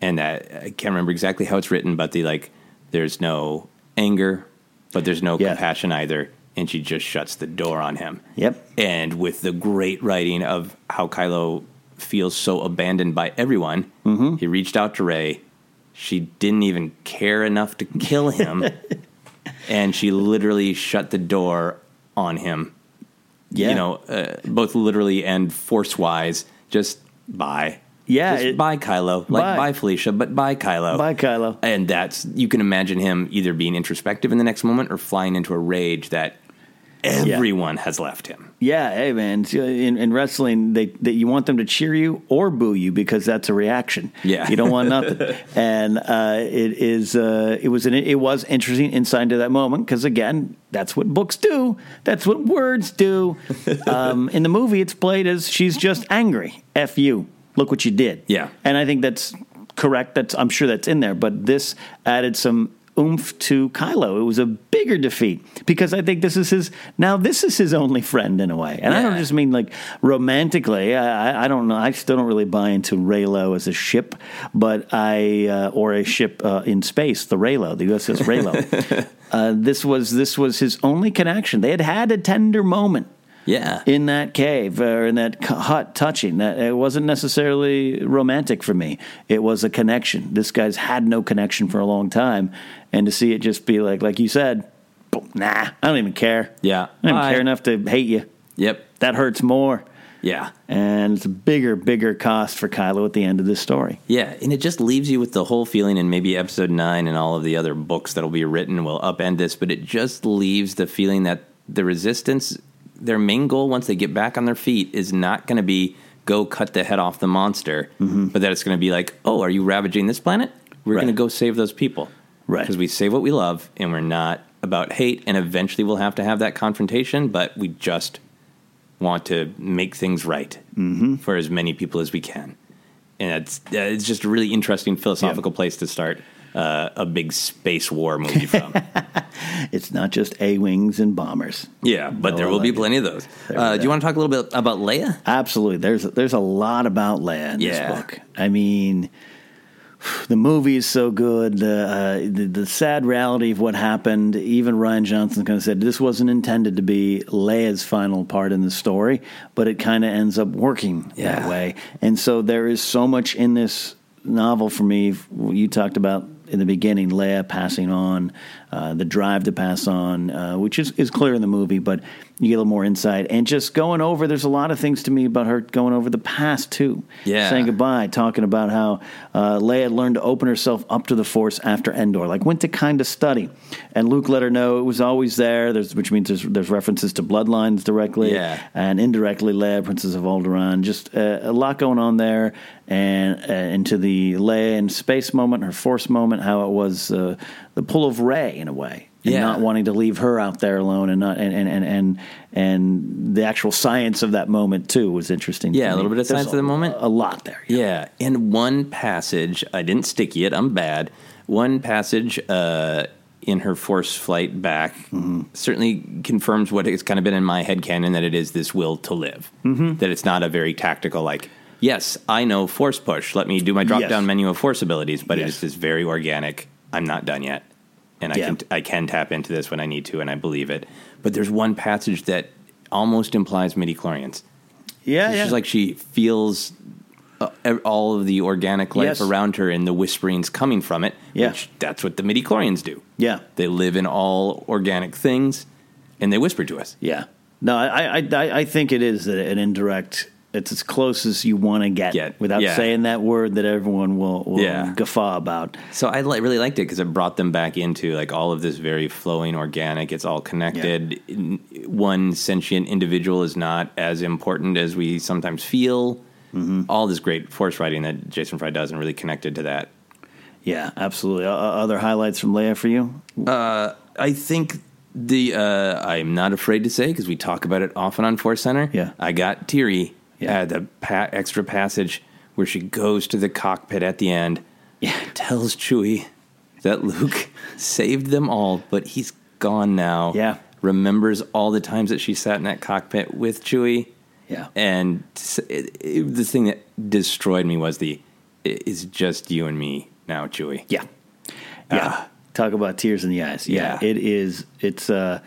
and that, I can't remember exactly how it's written, but the, like, there's no anger, but there's no yeah. compassion either. And she just shuts the door on him. Yep. And with the great writing of how Kylo feels so abandoned by everyone, mm-hmm. he reached out to Rey. She didn't even care enough to kill him. And she literally shut the door on him. Yeah. You know, uh, both literally and force-wise, just bye. Yeah. Just it, bye, Kylo. Like, bye. bye, Felicia, but bye, Kylo. Bye, Kylo. And that's, you can imagine him either being introspective in the next moment or flying into a rage that everyone yeah. has left him. Yeah, hey, man. In, in wrestling, they, they you want them to cheer you or boo you because that's a reaction. Yeah. You don't want nothing. And uh, it is uh, it was an, it was interesting insight into that moment because, again, that's what books do. That's what words do. um, in the movie, it's played as she's just angry. F you. Look what you did. Yeah. And I think that's correct. That's I'm sure that's in there. But this added some oomph to Kylo. It was a bigger defeat because I think this is his, now this is his only friend in a way. And yeah. I don't just mean like romantically. I, I don't know. I still don't really buy into Reylo as a ship, but I, uh, or a ship uh, in space, the Reylo, the U S S Reylo. uh, this was, this was his only connection. They had had a tender moment. Yeah, in that cave or in that hut, touching that, it wasn't necessarily romantic for me. It was a connection. This guy's had no connection for a long time, and to see it just be like, like you said, boom, nah, I don't even care. Yeah, I don't even care enough to hate you. Yep, that hurts more. Yeah, and it's a bigger, bigger cost for Kylo at the end of this story. Yeah, and it just leaves you with the whole feeling, and maybe Episode Nine and all of the other books that'll be written will upend this, but it just leaves the feeling that the Resistance. Their main goal once they get back on their feet is not going to be go cut the head off the monster, mm-hmm. but that it's going to be like, oh, are you ravaging this planet? We're right. going to go save those people. Right. Because we save what we love, and we're not about hate, and eventually we'll have to have that confrontation, but we just want to make things right mm-hmm. for as many people as we can. And it's, uh, it's just a really interesting philosophical yeah. place to start uh, a big space war movie from. It's not just A-Wings and bombers. Yeah, but no, there will like be plenty it. of those. Uh, do you want to talk a little bit about Leia? Absolutely. There's there's a lot about Leia in yeah. this book. I mean, the movie is so good. The, uh, the the sad reality of what happened. Even Rian Johnson kind of said this wasn't intended to be Leia's final part in the story, but it kind of ends up working yeah. that way. And so there is so much in this novel for me. You talked about in the beginning Leia passing on, uh, the drive to pass on, uh, which is, is clear in the movie, but you get a little more insight. And just going over, there's a lot of things to me about her going over the past, too. Yeah. Saying goodbye, talking about how uh, Leia learned to open herself up to the Force after Endor, like went to kind of study. And Luke let her know it was always there, there's, which means there's, there's references to bloodlines directly yeah. and indirectly Leia, Princess of Alderaan. Just uh, a lot going on there. And uh, into the Leia in space moment, her Force moment, how it was uh, the pull of Rey in a way. And yeah. not wanting to leave her out there alone, and not and, and, and, and, and the actual science of that moment too was interesting. Yeah, to me. A little bit of science There's of the moment, a, a lot there. Yeah, yeah. In one passage, I didn't sticky it. I'm bad. One passage uh, in her Force flight back mm-hmm. certainly confirms what has kind of been in my headcanon, that it is this will to live. Mm-hmm. That it's not a very tactical like. Yes, I know Force push. Let me do my drop down yes. menu of Force abilities, but yes. it is this very organic. I'm not done yet. And I yeah. can I can tap into this when I need to, and I believe it. But there's one passage that almost implies midichlorians. Yeah, it's yeah. She's like she feels uh, all of the organic life yes. around her and the whisperings coming from it, yeah. which that's what the midichlorians do. Yeah. They live in all organic things, and they whisper to us. Yeah. No, I I, I think it is an indirect... It's as close as you want to get, get without yeah. saying that word that everyone will, will yeah. guffaw about. So I li- really liked it because it brought them back into like all of this very flowing, organic. It's all connected. Yeah. One sentient individual is not as important as we sometimes feel. Mm-hmm. All this great Force writing that Jason Fry does and really connected to that. Yeah, absolutely. Uh, other highlights from Leia for you? Uh, I think... the uh, I'm not afraid to say, because we talk about it often on Force Center. Yeah. I got teary. Yeah, uh, the pa- extra passage where she goes to the cockpit at the end, yeah. tells Chewie that Luke saved them all, but he's gone now. Yeah, remembers all the times that she sat in that cockpit with Chewie. Yeah, and it, it, the thing that destroyed me was the it, it's just you and me now, Chewie. Yeah, yeah. Uh, Talk about tears in the eyes. Yeah, yeah. it is. It's. Uh,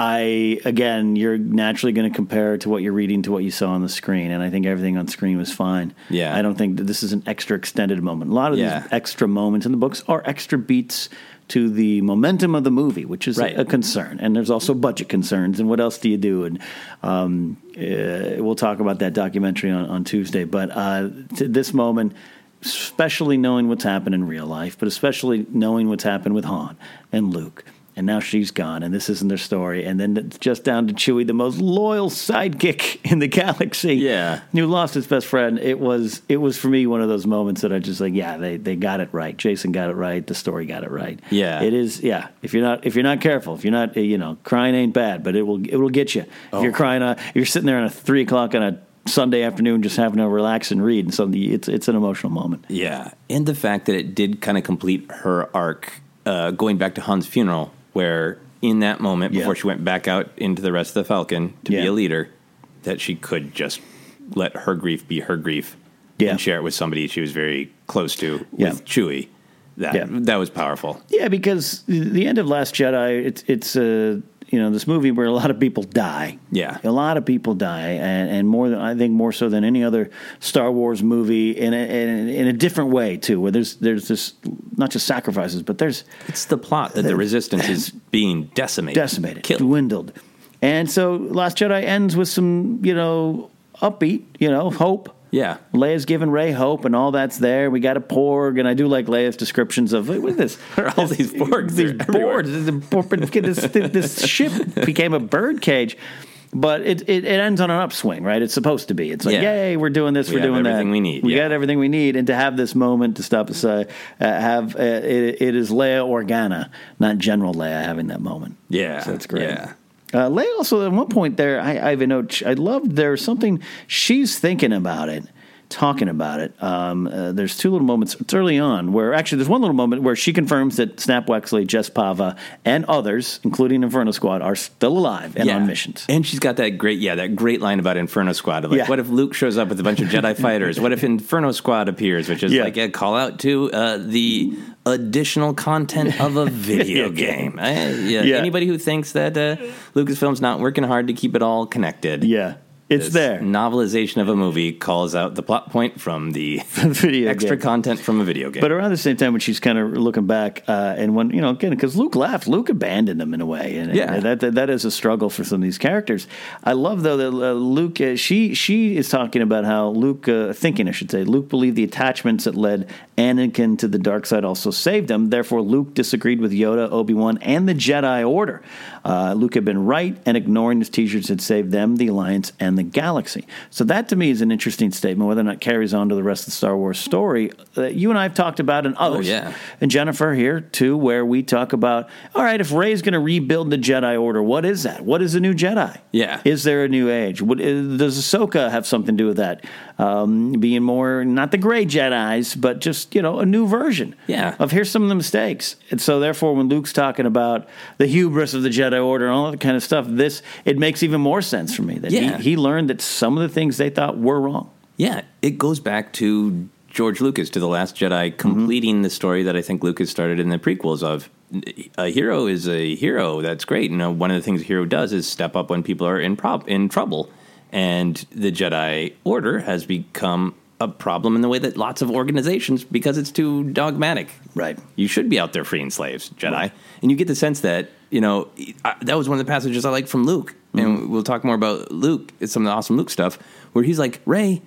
I, again, you're naturally going to compare to what you're reading to what you saw on the screen, and I think everything on screen was fine. Yeah. I don't think that this is an extra extended moment. A lot of yeah. these extra moments in the books are extra beats to the momentum of the movie, which is right. a, a concern. And there's also budget concerns, and what else do you do? And um, uh, we'll talk about that documentary on, on Tuesday. But uh, to this moment... especially knowing what's happened in real life, but especially knowing what's happened with Han and Luke. And now she's gone, and this isn't their story. And then it's just down to Chewie, the most loyal sidekick in the galaxy. Yeah. Who lost his best friend. It was, it was for me, one of those moments that I just like, yeah, they, they got it right. Jason got it right. The story got it right. Yeah. It is, yeah. If you're not, if you're not careful, if you're not, you know, crying ain't bad, but it will, it will get you. Oh. If you're crying, uh, if you're sitting there on a three o'clock on a Sunday afternoon just having to relax and read, and so the, it's it's an emotional moment. Yeah, and the fact that it did kind of complete her arc, uh, going back to Han's funeral, where in that moment yeah. before she went back out into the rest of the Falcon to yeah. be a leader, that she could just let her grief be her grief yeah. and share it with somebody she was very close to yeah. with Chewie. That yeah. that was powerful. Yeah, because the end of Last Jedi, it's it's a uh, you know, this movie where a lot of people die. Yeah. A lot of people die, and, and more than, I think more so than any other Star Wars movie, in a, in, in a different way, too, where there's there's this, not just sacrifices, but there's... It's the plot that the resistance is being decimated. Decimated. Killed. Dwindled. And so Last Jedi ends with some, you know, upbeat, you know, hope. Yeah. Leia's giving Rey hope, and all that's there. We got a porg, and I do like Leia's descriptions of, what is this? all these porgs. These boards. This, this, this ship became a birdcage. But it, it, it ends on an upswing, right? It's supposed to be. It's like, yeah. yay, we're doing this, we we're doing that. We have everything we need. We yeah. got everything we need. And to have this moment to stop us, uh, uh, have uh, it, it is Leia Organa, not General Leia, having that moment. Yeah. So that's great. Yeah. Uh, Leia also, at one point there, I, I even know, I loved there something, she's thinking about it. talking about it. Um, uh, there's two little moments. It's early on where actually there's one little moment where she confirms that Snap Wexley, Jess Pava, and others, including Inferno Squad, are still alive and yeah. on missions. And she's got that great, yeah, that great line about Inferno Squad. Of like, yeah. what if Luke shows up with a bunch of Jedi fighters? What if Inferno Squad appears? Which is yeah. like a call out to uh, the additional content of a video game. I, yeah, yeah. Anybody who thinks that uh, Lucasfilm's not working hard to keep it all connected. Yeah. It's this there. Novelization of a movie calls out the plot point from the video extra game. Content from a video game. But around the same time, when she's kind of looking back, uh, and when, you know, again, because Luke left, Luke abandoned him in a way. And, yeah. and that, that that is a struggle for some of these characters. I love, though, that uh, Luke, uh, she she is talking about how Luke, uh, thinking, I should say, Luke believed the attachments that led Anakin to the dark side also saved him. Therefore, Luke disagreed with Yoda, Obi-Wan, and the Jedi Order. Uh, Luke had been right, and ignoring his teachers had saved them, the Alliance, and the galaxy. So that, to me, is an interesting statement, whether or not it carries on to the rest of the Star Wars story that you and I have talked about, and others. Oh, yeah. And Jennifer here, too, where we talk about, all right, if Rey's going to rebuild the Jedi Order, what is that? What is a new Jedi? Yeah. Is there a new age? What, is, does Ahsoka have something to do with that? Um, being more, not the gray Jedis, but just, you know, a new version yeah. of here's some of the mistakes. And so, therefore, when Luke's talking about the hubris of the Jedi Order and all that kind of stuff, this, it makes even more sense for me that yeah. he, he learned that some of the things they thought were wrong. Yeah, it goes back to George Lucas, to The Last Jedi, completing mm-hmm. the story that I think Lucas started in the prequels of a hero is a hero. That's great. You know, one of the things a hero does is step up when people are in prob- in trouble. And the Jedi Order has become a problem in the way that lots of organizations, because it's too dogmatic. Right. You should be out there freeing slaves, Jedi. Right. And you get the sense that, you know, I, that was one of the passages I liked from Luke. Mm-hmm. And we'll talk more about Luke, some of the awesome Luke stuff, where he's like, Rey,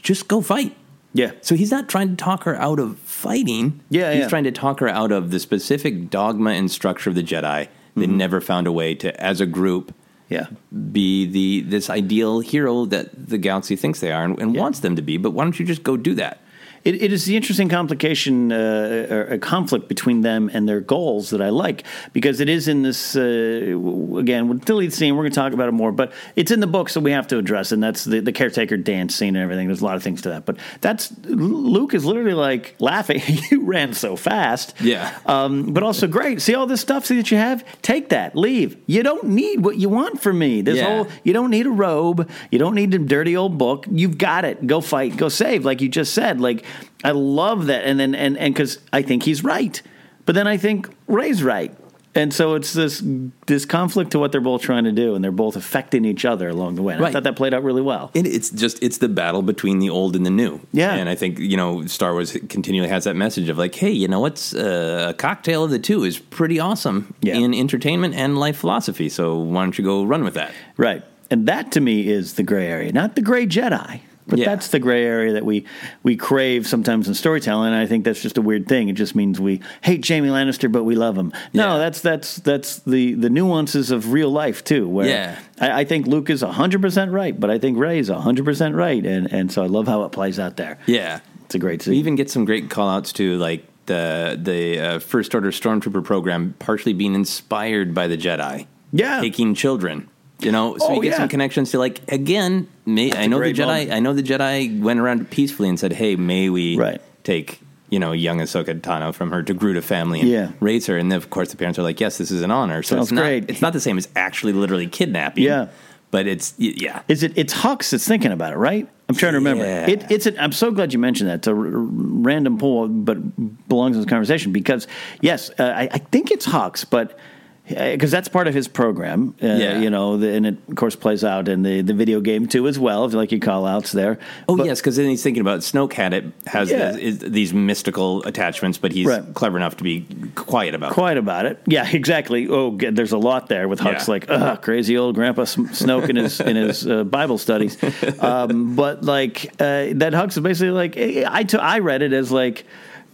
just go fight. Yeah. So he's not trying to talk her out of fighting. Yeah, He's yeah. trying to talk her out of the specific dogma and structure of the Jedi. Mm-hmm. They never found a way to, as a group, Yeah, be the this ideal hero that the galaxy thinks they are and, and yeah. wants them to be. But why don't you just go do that? It, it is the interesting complication, uh, or a conflict between them and their goals that I like, because it is in this, uh, again, with the lead scene, we're going to talk about it more, but it's in the book, so we have to address it, and that's the, the caretaker dance scene and everything. There's a lot of things to that, but that's, Luke is literally like laughing, you ran so fast. Yeah. Um, but also, great, see all this stuff see that you have? Take that, leave. You don't need what you want from me. This yeah. whole, you don't need a robe, you don't need a dirty old book, you've got it, go fight, go save, like you just said, like, I love that, and then and and because I think he's right, but then I think Rey's right, and so it's this this conflict to what they're both trying to do, and they're both affecting each other along the way. And right. I thought that played out really well. It, it's just it's the battle between the old and the new. Yeah, and I think you know Star Wars continually has that message of like, hey, you know what's uh, a cocktail of the two is pretty awesome yeah. in entertainment and life philosophy. So why don't you go run with that? Right, and that to me is the gray area, not the gray Jedi. But yeah. that's the gray area that we, we crave sometimes in storytelling, and I think that's just a weird thing. It just means we hate Jaime Lannister, but we love him. No, yeah. that's that's that's the, the nuances of real life, too, where yeah. I, I think Luke is one hundred percent right, but I think Rey is one hundred percent right, and, and so I love how it plays out there. Yeah. It's a great scene. We even get some great call-outs to, like, the, the uh, First Order Stormtrooper program partially being inspired by the Jedi. Yeah. Taking children. You know, so oh, you get yeah. some connections to like again. May, I know the Jedi. Moment. I know the Jedi went around peacefully and said, "Hey, may we right. take you know young Ahsoka Tano from her Degruta family and yeah. raise her?" And then, of course, the parents are like, "Yes, this is an honor." So Sounds it's not great. It's not the same as actually literally kidnapping. Yeah, but it's yeah. Is it? It's Hux that's thinking about it, right? I'm trying to remember. Yeah. It, it's. An, I'm so glad you mentioned that. It's a r- random poll, but belongs in this conversation because yes, uh, I, I think it's Hux, but. Because that's part of his program, uh, yeah. you know, the, and it, of course, plays out in the, the video game, too, as well, if you like your call-outs there. Oh, but, yes, because then he's thinking about Snoke had it, has yeah. these, these mystical attachments, but he's right. clever enough to be quiet about quiet it. Quiet about it. Yeah, exactly. Oh, there's a lot there with Hux, yeah. like, ugh, crazy old Grandpa Snoke in his in his uh, Bible studies. Um, but, like, uh, that Hux is basically like, I, t- I read it as, like,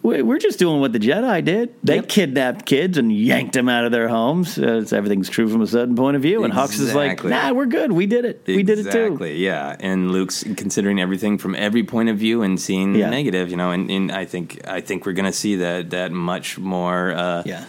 we're just doing what the Jedi did. They yep. kidnapped kids and yanked them out of their homes. Uh, everything's true from a certain point of view. And exactly. Hux is like, nah, we're good. We did it. Exactly. We did it too. Exactly, yeah. And Luke's considering everything from every point of view and seeing yeah. the negative, you know. And, and I think I think we're going to see that that much more. Uh, yeah.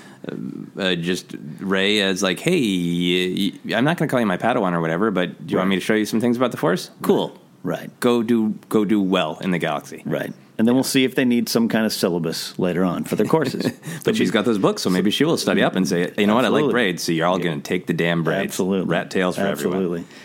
Uh, just Rey as like, hey, I'm not going to call you my Padawan or whatever, but do you right. want me to show you some things about the Force? Cool. Right. Right. Go do go do well in the galaxy. Right. And then yeah. we'll see if they need some kind of syllabus later on for their courses. But she's got those books, so maybe she will study up and say, you know Absolutely. What, I like braids, so you're all yeah. going to take the damn braids. Absolutely. Rat tails for Absolutely. Everyone. Absolutely.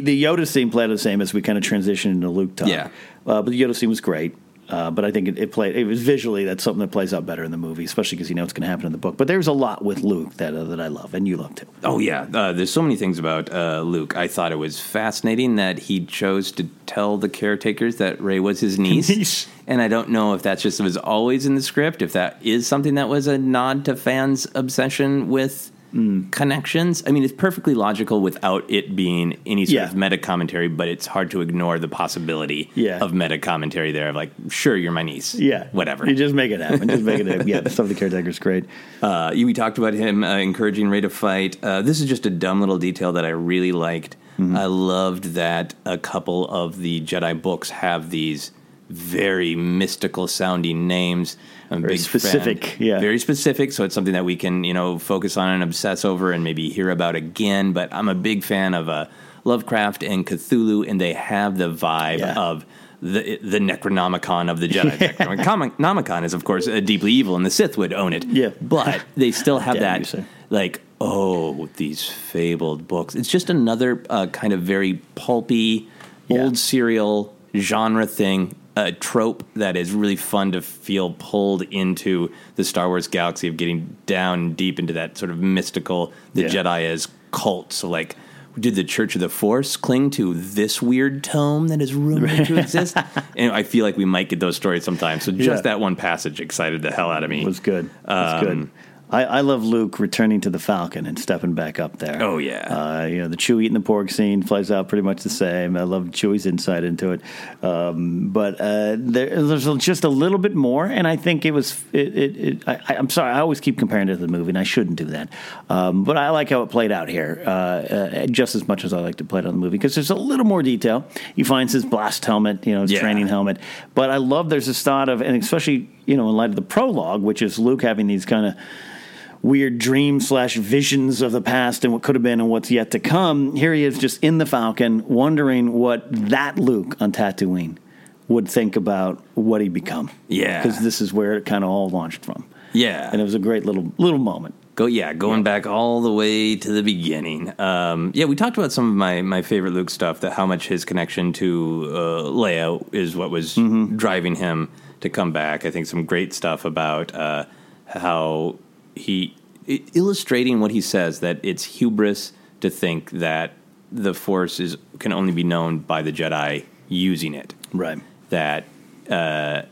The the Yoda scene played the same as we kind of transitioned into Luke talk. Yeah. Uh, but the Yoda scene was great. Uh, but I think it, it played. It was visually that's something that plays out better in the movie, especially because you know what's going to happen in the book. But there's a lot with Luke that uh, that I love, and you love too. Oh yeah, uh, there's so many things about uh, Luke. I thought it was fascinating that he chose to tell the caretakers that Rey was his niece, and I don't know if that's just was always in the script, if that is something that was a nod to fans' obsession with. Mm. Connections. I mean, it's perfectly logical without it being any sort yeah. of meta commentary, but it's hard to ignore the possibility yeah. of meta commentary there. Of like, sure, you're my niece. Yeah, whatever. You just make it happen. Just make it happen. Yeah, the stuff the caretaker's great. Uh, we talked about him uh, encouraging Rey to fight. Uh, this is just a dumb little detail that I really liked. Mm-hmm. I loved that a couple of the Jedi books have these very mystical sounding names. I'm very specific, fan. yeah. Very specific, so it's something that we can, you know, focus on and obsess over and maybe hear about again, but I'm a big fan of uh, Lovecraft and Cthulhu, and they have the vibe yeah. of the the Necronomicon of the Jedi. Necronomicon is, of course, uh, deeply evil, and the Sith would own it, yeah. but they still have that, you, like, oh, these fabled books. It's just another uh, kind of very pulpy, yeah. old serial genre thing. A trope that is really fun to feel pulled into the Star Wars galaxy of getting down deep into that sort of mystical, the yeah. Jedi as cult. So like, did the Church of the Force cling to this weird tome that is rumored to exist? And I feel like we might get those stories sometimes. So just yeah. that one passage excited the hell out of me. It was good. It was um, good. I, I love Luke returning to the Falcon and stepping back up there. Oh, yeah. Uh, you know, the Chewie eating the pork scene plays out pretty much the same. I love Chewie's insight into it. Um, but uh, there, there's just a little bit more, and I think it was... It, it, it, I, I'm sorry, I always keep comparing it to the movie, and I shouldn't do that. Um, but I like how it played out here, uh, uh, just as much as I like to play it on the movie, because there's a little more detail. He finds his blast helmet, you know, his yeah. training helmet. But I love there's this thought of, and especially, you know, in light of the prologue, which is Luke having these kind of... weird dreams slash visions of the past and what could have been and what's yet to come. Here he is just in the Falcon, wondering what that Luke on Tatooine would think about what he'd become. Yeah. Because this is where it kind of all launched from. Yeah. And it was a great little little moment. Go Yeah, going yeah. back all the way to the beginning. Um, yeah, we talked about some of my, my favorite Luke stuff, that how much his connection to uh, Leia is what was mm-hmm. driving him to come back. I think some great stuff about uh, how... He illustrating what he says, that it's hubris to think that the Force is can only be known by the Jedi using it. Right. That uh,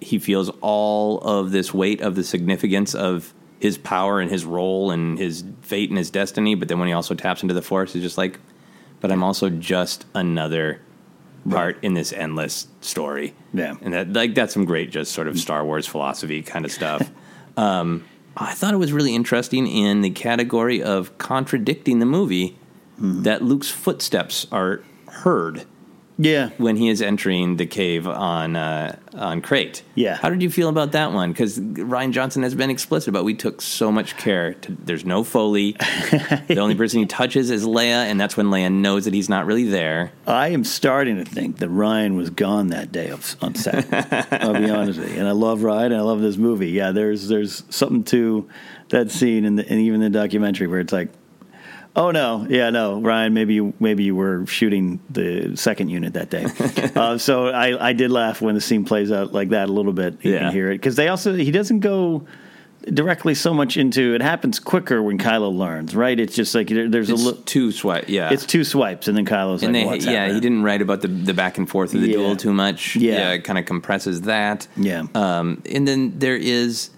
he feels all of this weight of the significance of his power and his role and his fate and his destiny. But then when he also taps into the Force, it's just like, but I'm also just another part right. in this endless story. Yeah. And that like that's some great just sort of Star Wars philosophy kind of stuff. um I thought it was really interesting in the category of contradicting the movie mm-hmm. that Luke's footsteps are heard yeah. when he is entering the cave on uh, on Crate. Yeah. How did you feel about that one? Because Rian Johnson has been explicit about we took so much care. To, there's no Foley. The only person he touches is Leia, and that's when Leia knows that he's not really there. I am starting to think that Rian was gone that day on set. I'll be honest with you. And I love Rian, and I love this movie. Yeah, there's there's something to that scene and even the documentary where it's like, oh, no. Yeah, no. Rian, maybe you, maybe you were shooting the second unit that day. uh, so I, I did laugh when the scene plays out like that a little bit. You yeah. can hear it. Because they also, he doesn't go directly so much into, it happens quicker when Kylo learns, right? It's just like there, there's it's a look. two swipes, yeah. It's two swipes, and then Kylo's and like, they, what's Yeah, happening? He didn't write about the, the back and forth of the yeah. duel too much. Yeah. yeah it kind of compresses that. Yeah. Um, and then there is,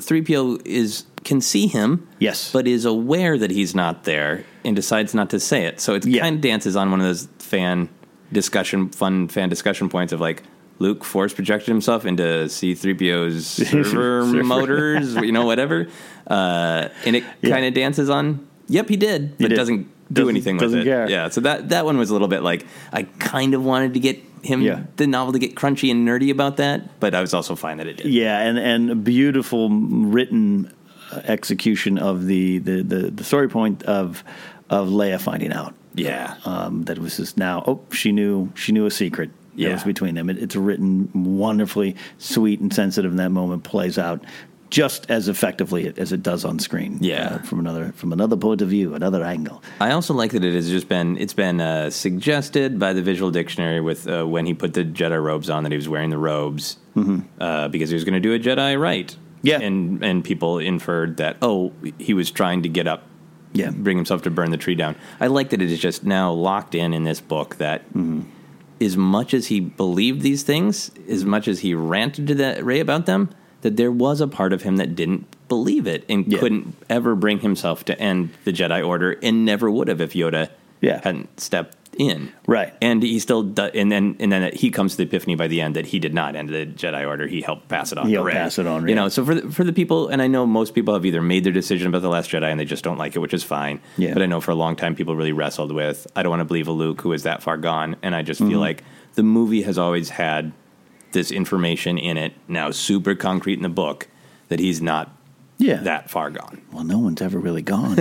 three P O is... can see him, yes, but is aware that he's not there and decides not to say it. So it yeah. kind of dances on one of those fan discussion, fun fan discussion points of like, Luke Force projected himself into C three P O's server motors, you know, whatever. Uh, and it yeah. kind of dances on, yep, he did, but he did. doesn't do doesn't, anything with doesn't it. Care. Yeah, so that, that one was a little bit like, I kind of wanted to get him yeah. the novel to get crunchy and nerdy about that, but I was also fine that it did. Yeah, and, and beautiful written... execution of the, the, the, the story point of of Leia finding out Yeah. Um, that was just now, oh, she knew she knew a secret. Yeah. That was between them. It, it's written wonderfully, sweet and sensitive, and that moment plays out just as effectively as it does on screen. Yeah, uh, from another from another point of view, another angle. I also like that it has just been it's been uh, suggested by the visual dictionary with uh, when he put the Jedi robes on that he was wearing the robes mm-hmm. uh, because he was going to do a Jedi rite. Yeah, and and people inferred that oh he was trying to get up. Yeah, bring himself to burn the tree down. I like that it is just now locked in in this book that mm-hmm. as much as he believed these things, as much as he ranted to that Ray about them, that there was a part of him that didn't believe it and yeah. couldn't ever bring himself to end the Jedi Order and never would have if Yoda yeah. hadn't stepped in. Right. And he still does, and then and then he comes to the epiphany by the end that he did not end the Jedi Order. He helped pass it on. He helped pass it on. You yeah. know, so for the, for the people, and I know most people have either made their decision about The Last Jedi and they just don't like it, which is fine. Yeah. But I know for a long time people really wrestled with, I don't want to believe a Luke who is that far gone. And I just mm-hmm. feel like the movie has always had this information in it, now super concrete in the book, that he's not yeah. that far gone. Well, no one's ever really gone.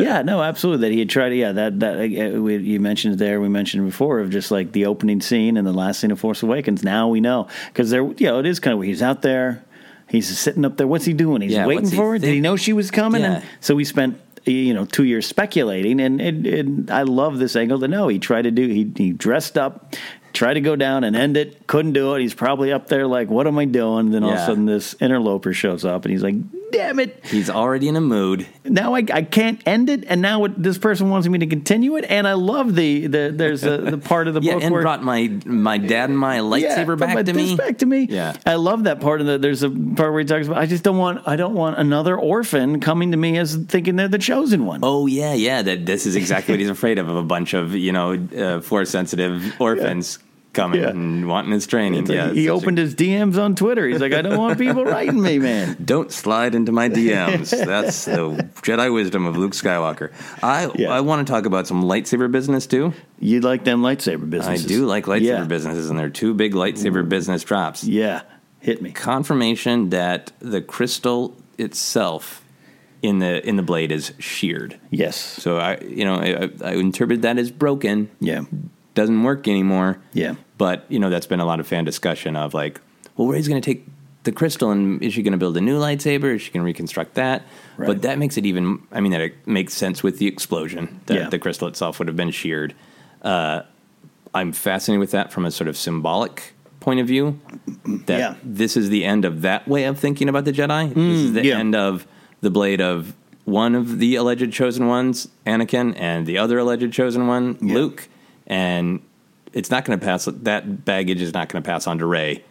yeah, no, absolutely. That he had tried to, yeah, that, that uh, we, you mentioned there, we mentioned before, of just like the opening scene and the last scene of Force Awakens. Now we know. Because there, you know, it is kind of, he's out there, he's sitting up there, what's he doing? He's yeah, waiting for her? Think? Did he know she was coming? Yeah. And so we spent, you know, two years speculating, and, and, and I love this angle to know. He tried to do, he, he dressed up, tried to go down and end it, couldn't do it. He's probably up there like, what am I doing? Then all yeah. of a sudden this interloper shows up, and he's like, damn it. He's already in a mood. Now I, I can't end it, and now it, this person wants me to continue it, and I love the, the there's a, the part of the yeah, book and where... and brought my, my dad and my lightsaber yeah, back, my, to me. back to me. Yeah, I love that part. Of the, there's a part where he talks about, I just don't want, I don't want another orphan coming to me as thinking they're the chosen one. Oh, yeah, yeah, that this is exactly what he's afraid of, of a bunch of, you know, uh, Force-sensitive orphans. Yeah. Coming yeah. and wanting his training. Like, yeah, he opened a... his D Ms on Twitter. He's like, I don't want people writing me, man. Don't slide into my D Ms. That's the Jedi wisdom of Luke Skywalker. I yeah. I want to talk about some lightsaber business, too. You like them lightsaber businesses. I do like lightsaber yeah. businesses, and there are two big lightsaber Ooh. business drops. Yeah, hit me. Confirmation that the crystal itself in the in the blade is sheared. Yes. So, I you know, I, I interpret that as broken. Yeah. Doesn't work anymore. Yeah. But, you know, that's been a lot of fan discussion of like, well, Rey's going to take the crystal, and is she going to build a new lightsaber? Is she going to reconstruct that? Right. But that makes it even, I mean, that it makes sense with the explosion that yeah. the crystal itself would have been sheared. Uh, I'm fascinated with that from a sort of symbolic point of view, that yeah. this is the end of that way of thinking about the Jedi. Mm, this is the yeah. end of the blade of one of the alleged chosen ones, Anakin, and the other alleged chosen one, yeah. Luke. And it's not going to pass, that baggage is not going to pass on to Rey,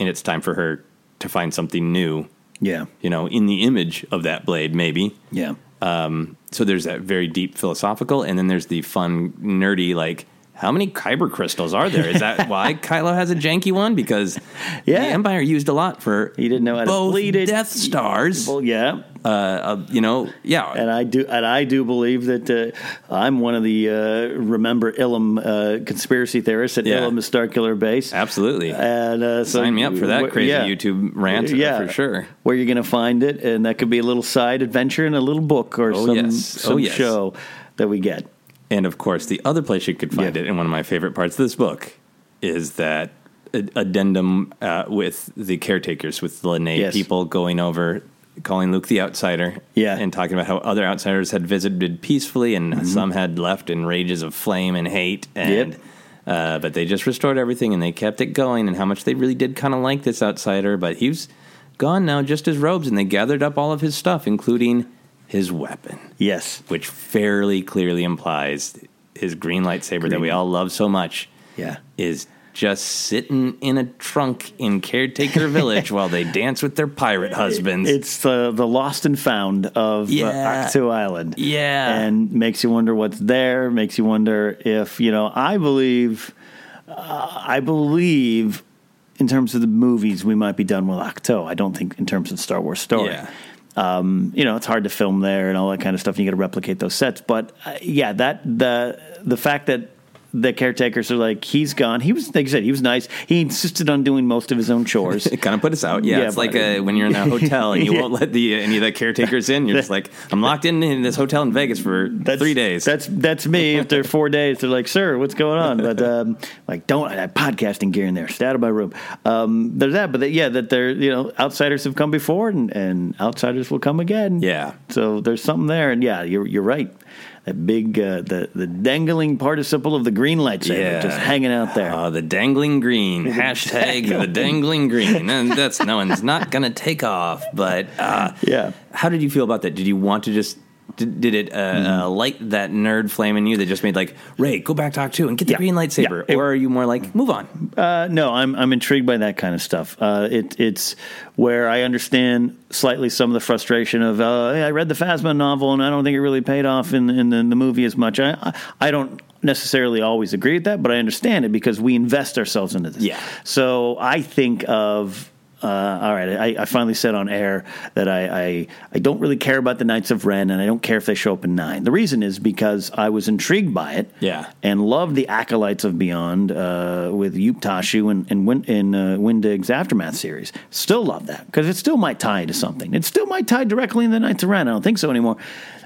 and it's time for her to find something new. Yeah. You know, in the image of that blade, maybe. Yeah. Um, so there's that very deep philosophical, and then there's the fun, nerdy, like, how many kyber crystals are there? Is that why Kylo has a janky one? Because yeah. the Empire used a lot for he didn't know how both to Death it. Stars. Well, yeah. Uh, uh, you know, yeah. And I do and I do believe that uh, I'm one of the, uh, remember, Ilum uh, conspiracy theorists at yeah. Ilum is Starkiller Base. Absolutely. And, uh, so sign me up for that wh- crazy yeah. YouTube rant yeah. for sure. Where you're going to find it, and that could be a little side adventure in a little book or oh, some, yes. some oh, yes. show that we get. And, of course, the other place you could find yeah. it, and one of my favorite parts of this book, is that addendum uh, with the caretakers, with the Lenae yes. people going over, calling Luke the outsider, yeah. and talking about how other outsiders had visited peacefully, and mm-hmm. some had left in rages of flame and hate, and yep. uh, but they just restored everything, and they kept it going, and how much they really did kind of like this outsider, but he's gone now, just his robes, and they gathered up all of his stuff, including... his weapon. Yes. Which fairly clearly implies his green lightsaber green. that we all love so much yeah. is just sitting in a trunk in Caretaker Village while they dance with their pirate husbands. It's the, the lost and found of yeah. uh, Octo Island. Yeah. And makes you wonder what's there, makes you wonder if, you know, I believe, uh, I believe in terms of the movies, we might be done with Octo. I don't think in terms of Star Wars story. Yeah. Um, you know, it's hard to film there and all that kind of stuff. And you got to replicate those sets, but uh, yeah, that the the fact that the caretakers are like, he's gone. He was, like you said, he was nice. He insisted on doing most of his own chores. It kind of put us out. Yeah, yeah it's like a, when you're in a hotel and you yeah. won't let the any of the caretakers in. You're just like, I'm locked in in this hotel in Vegas for that's, three days. That's that's me. After four days, they're like, sir, what's going on? But um, like, don't I have podcasting gear in there? Stay out of my room. Um, there's that, but they, yeah, that they're you know outsiders have come before and, and outsiders will come again. Yeah. So there's something there, and yeah, you're you're right. That big, uh, the, the dangling participle of the green lightsaber yeah. just hanging out there. Oh, the dangling green. Hashtag the dangling green. And that's, no one's not going to take off. But uh, yeah. How did you feel about that? Did you want to just, did, did it uh, mm-hmm. uh, light that nerd flame in you that just made like, Ray, go back to Act two and get the yeah. green lightsaber? Yeah. It, or are you more like, move on? Uh, no, I'm I'm intrigued by that kind of stuff. Uh, it It's where I understand slightly some of the frustration of uh, hey, I read the Phasma novel and I don't think it really paid off in in the, in the movie as much. I I don't necessarily always agree with that, but I understand it because we invest ourselves into this. Yeah. So I think of uh, all right. I, I finally said on air that I, I I don't really care about the Knights of Ren and I don't care if they show up in nine. The reason is because I was intrigued by it. Yeah. And loved the Acolytes of Beyond uh, with Yuktashu and and Win, in uh, Windig's Aftermath series. Still love that because it still might tie to something. It still might tie directly in the Knights of Ren. I don't think so anymore.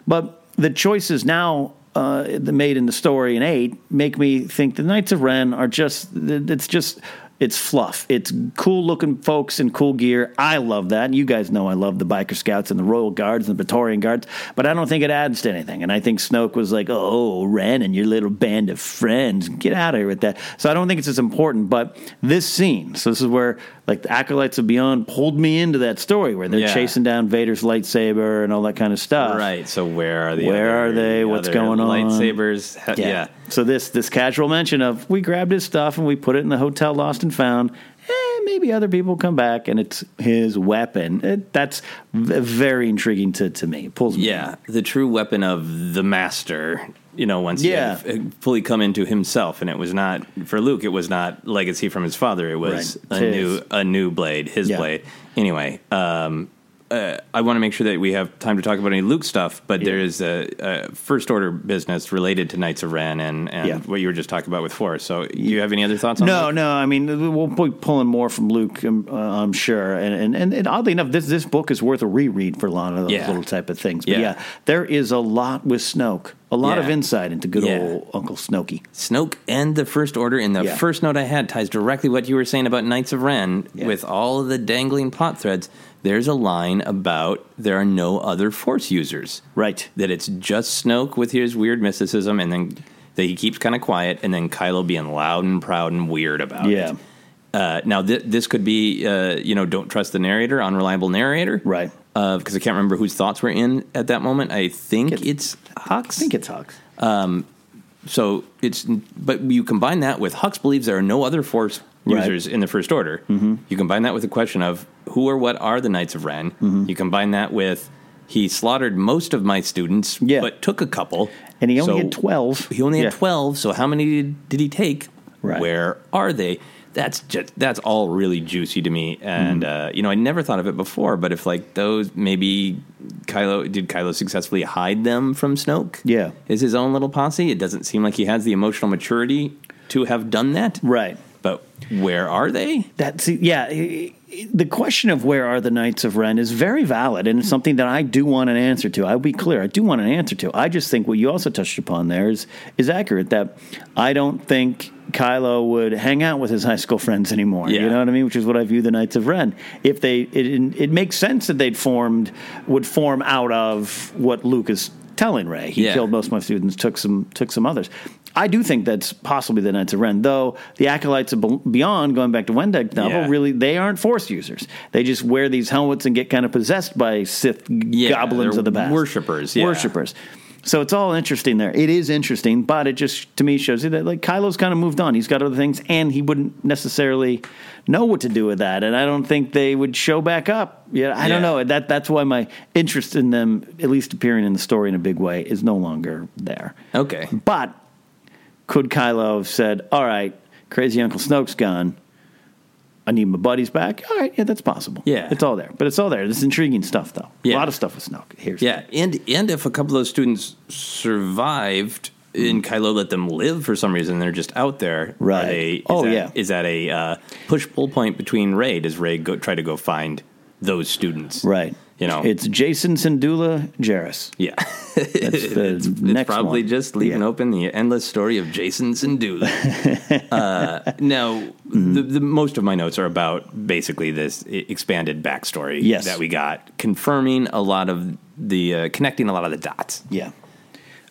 But the choices now uh, made in the story in eight make me think the Knights of Ren are just it's just. It's fluff. It's cool-looking folks in cool gear. I love that. You guys know I love the Biker Scouts and the Royal Guards and the Praetorian Guards, but I don't think it adds to anything. And I think Snoke was like, oh, Ren and your little band of friends. Get out of here with that. So I don't think it's as important, but this scene, so this is where like the Acolytes of Beyond pulled me into that story where they're yeah. chasing down Vader's lightsaber and all that kind of stuff. Right, so where are the Where other, are they? The What's going on? Lightsabers. Yeah. yeah. So this this casual mention of we grabbed his stuff and we put it in the hotel lost and found. Eh, maybe other people come back and it's his weapon. It, that's v- very intriguing to, to me. It pulls me. Yeah, in. The true weapon of the master. You know, once yeah. he had fully come into himself, and it was not for Luke. It was not legacy from his father. It was right. a his. new a new blade, his yeah. blade. Anyway, um, uh, I want to make sure that we have time to talk about any Luke stuff. But yeah. there is a, a first order business related to Knights of Ren and, and yeah. what you were just talking about with Force. So, do you have any other thoughts on that? No, Luke? no. I mean, we'll be pulling more from Luke, um, uh, I'm sure. And and, and and oddly enough, this this book is worth a reread for a lot of those yeah. little type of things. But yeah. yeah, there is a lot with Snoke. A lot yeah. of insight into good yeah. old Uncle Snokey. Snoke and the First Order, and the yeah. first note I had ties directly what you were saying about Knights of Ren yeah. with all of the dangling plot threads. There's a line about there are no other Force users. Right. That it's just Snoke with his weird mysticism, and then that he keeps kind of quiet, and then Kylo being loud and proud and weird about yeah. it. Uh, now, th- this could be, uh, you know, don't trust the narrator, unreliable narrator. Right. Because uh, I can't remember whose thoughts were in at that moment. I think it's, it's Hux. I think it's Hux. Um, so it's, but you combine that with Hux believes there are no other Force users right. in the First Order. Mm-hmm. You combine that with the question of who or what are the Knights of Ren. Mm-hmm. You combine that with he slaughtered most of my students, yeah. but took a couple, and he only so had twelve. He only had yeah. twelve. So how many did, did he take? Right. Where are they? That's just that's all really juicy to me, and mm. uh, you know I never thought of it before. But if like those, maybe Kylo did Kylo successfully hide them from Snoke? Yeah, is his own little posse? It doesn't seem like he has the emotional maturity to have done that, right? But where are they? That's yeah. The question of where are the Knights of Ren is very valid, and it's something that I do want an answer to. I'll be clear, I do want an answer to. I just think what you also touched upon there is is accurate. That I don't think Kylo would hang out with his high school friends anymore. Yeah. You know what I mean? Which is what I view the Knights of Ren. If they, it, it makes sense that they'd formed, would form out of what Luke is telling Rey. He yeah. killed most of my students, took some, took some others. I do think that's possibly the Knights of Ren, though the Acolytes of Beyond, going back to Wendig's novel, yeah. really, they aren't Force users. They just wear these helmets and get kind of possessed by Sith yeah, goblins of the past. Worshippers. Yeah. Worshippers. So it's all interesting there. It is interesting, but it just, to me, shows you that, like, Kylo's kind of moved on. He's got other things, and he wouldn't necessarily know what to do with that, and I don't think they would show back up. Yeah, I yeah. don't know. That That's why my interest in them, at least appearing in the story in a big way, is no longer there. Okay. But could Kylo have said, all right, crazy Uncle Snoke's gone. I need my buddies back. All right, yeah, that's possible. Yeah. It's all there. But it's all there. This is intriguing stuff, though. Yeah. A lot of stuff with Snoke. Here's yeah, and, and if a couple of those students survived, and Kylo let them live for some reason. They're just out there. Right. They, is oh, that, yeah. Is that a uh, push-pull point between Rey? Does Rey go, try to go find those students? Right. You know, it's Jason Syndulla Jarrus. Yeah. That's the it's, next it's probably one. Just leaving yeah. open the endless story of Jason Syndulla. uh, now, mm-hmm. the, the most of my notes are about basically this expanded backstory yes. that we got, confirming a lot of the, uh, connecting a lot of the dots. Yeah.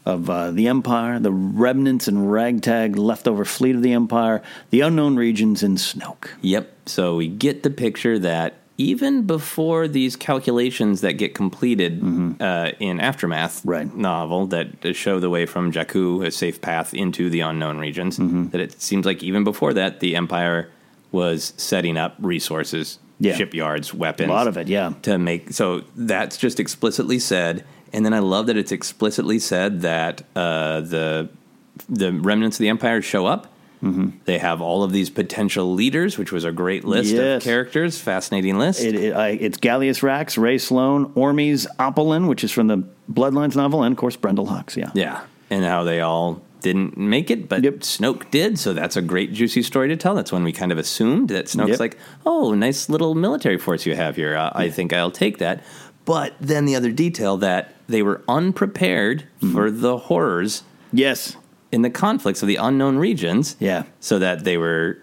Of uh, the Empire, the remnants and ragtag leftover fleet of the Empire, the unknown regions, and Snoke. Yep. So we get the picture that even before these calculations that get completed mm-hmm. uh, in Aftermath right. novel that show the way from Jakku, a safe path into the unknown regions, mm-hmm. that it seems like even before that, the Empire was setting up resources, yeah. shipyards, weapons. A lot of it, yeah. to make. So that's just explicitly said. And then I love that it's explicitly said that uh, the the remnants of the Empire show up. Mm-hmm. They have all of these potential leaders, which was a great list yes. of characters, fascinating list. It, it, I, it's Gallius Rax, Ray Sloan, Ormuz Opelin, which is from the Bloodlines novel, and, of course, Brendol Hux, yeah. Yeah, and how they all didn't make it, but yep. Snoke did, so that's a great, juicy story to tell. That's when we kind of assumed that Snoke's yep. like, oh, nice little military force you have here. Uh, yeah. I think I'll take that. But then the other detail that they were unprepared mm-hmm. for the horrors. Yes. In the conflicts of the unknown regions. Yeah. So that they were,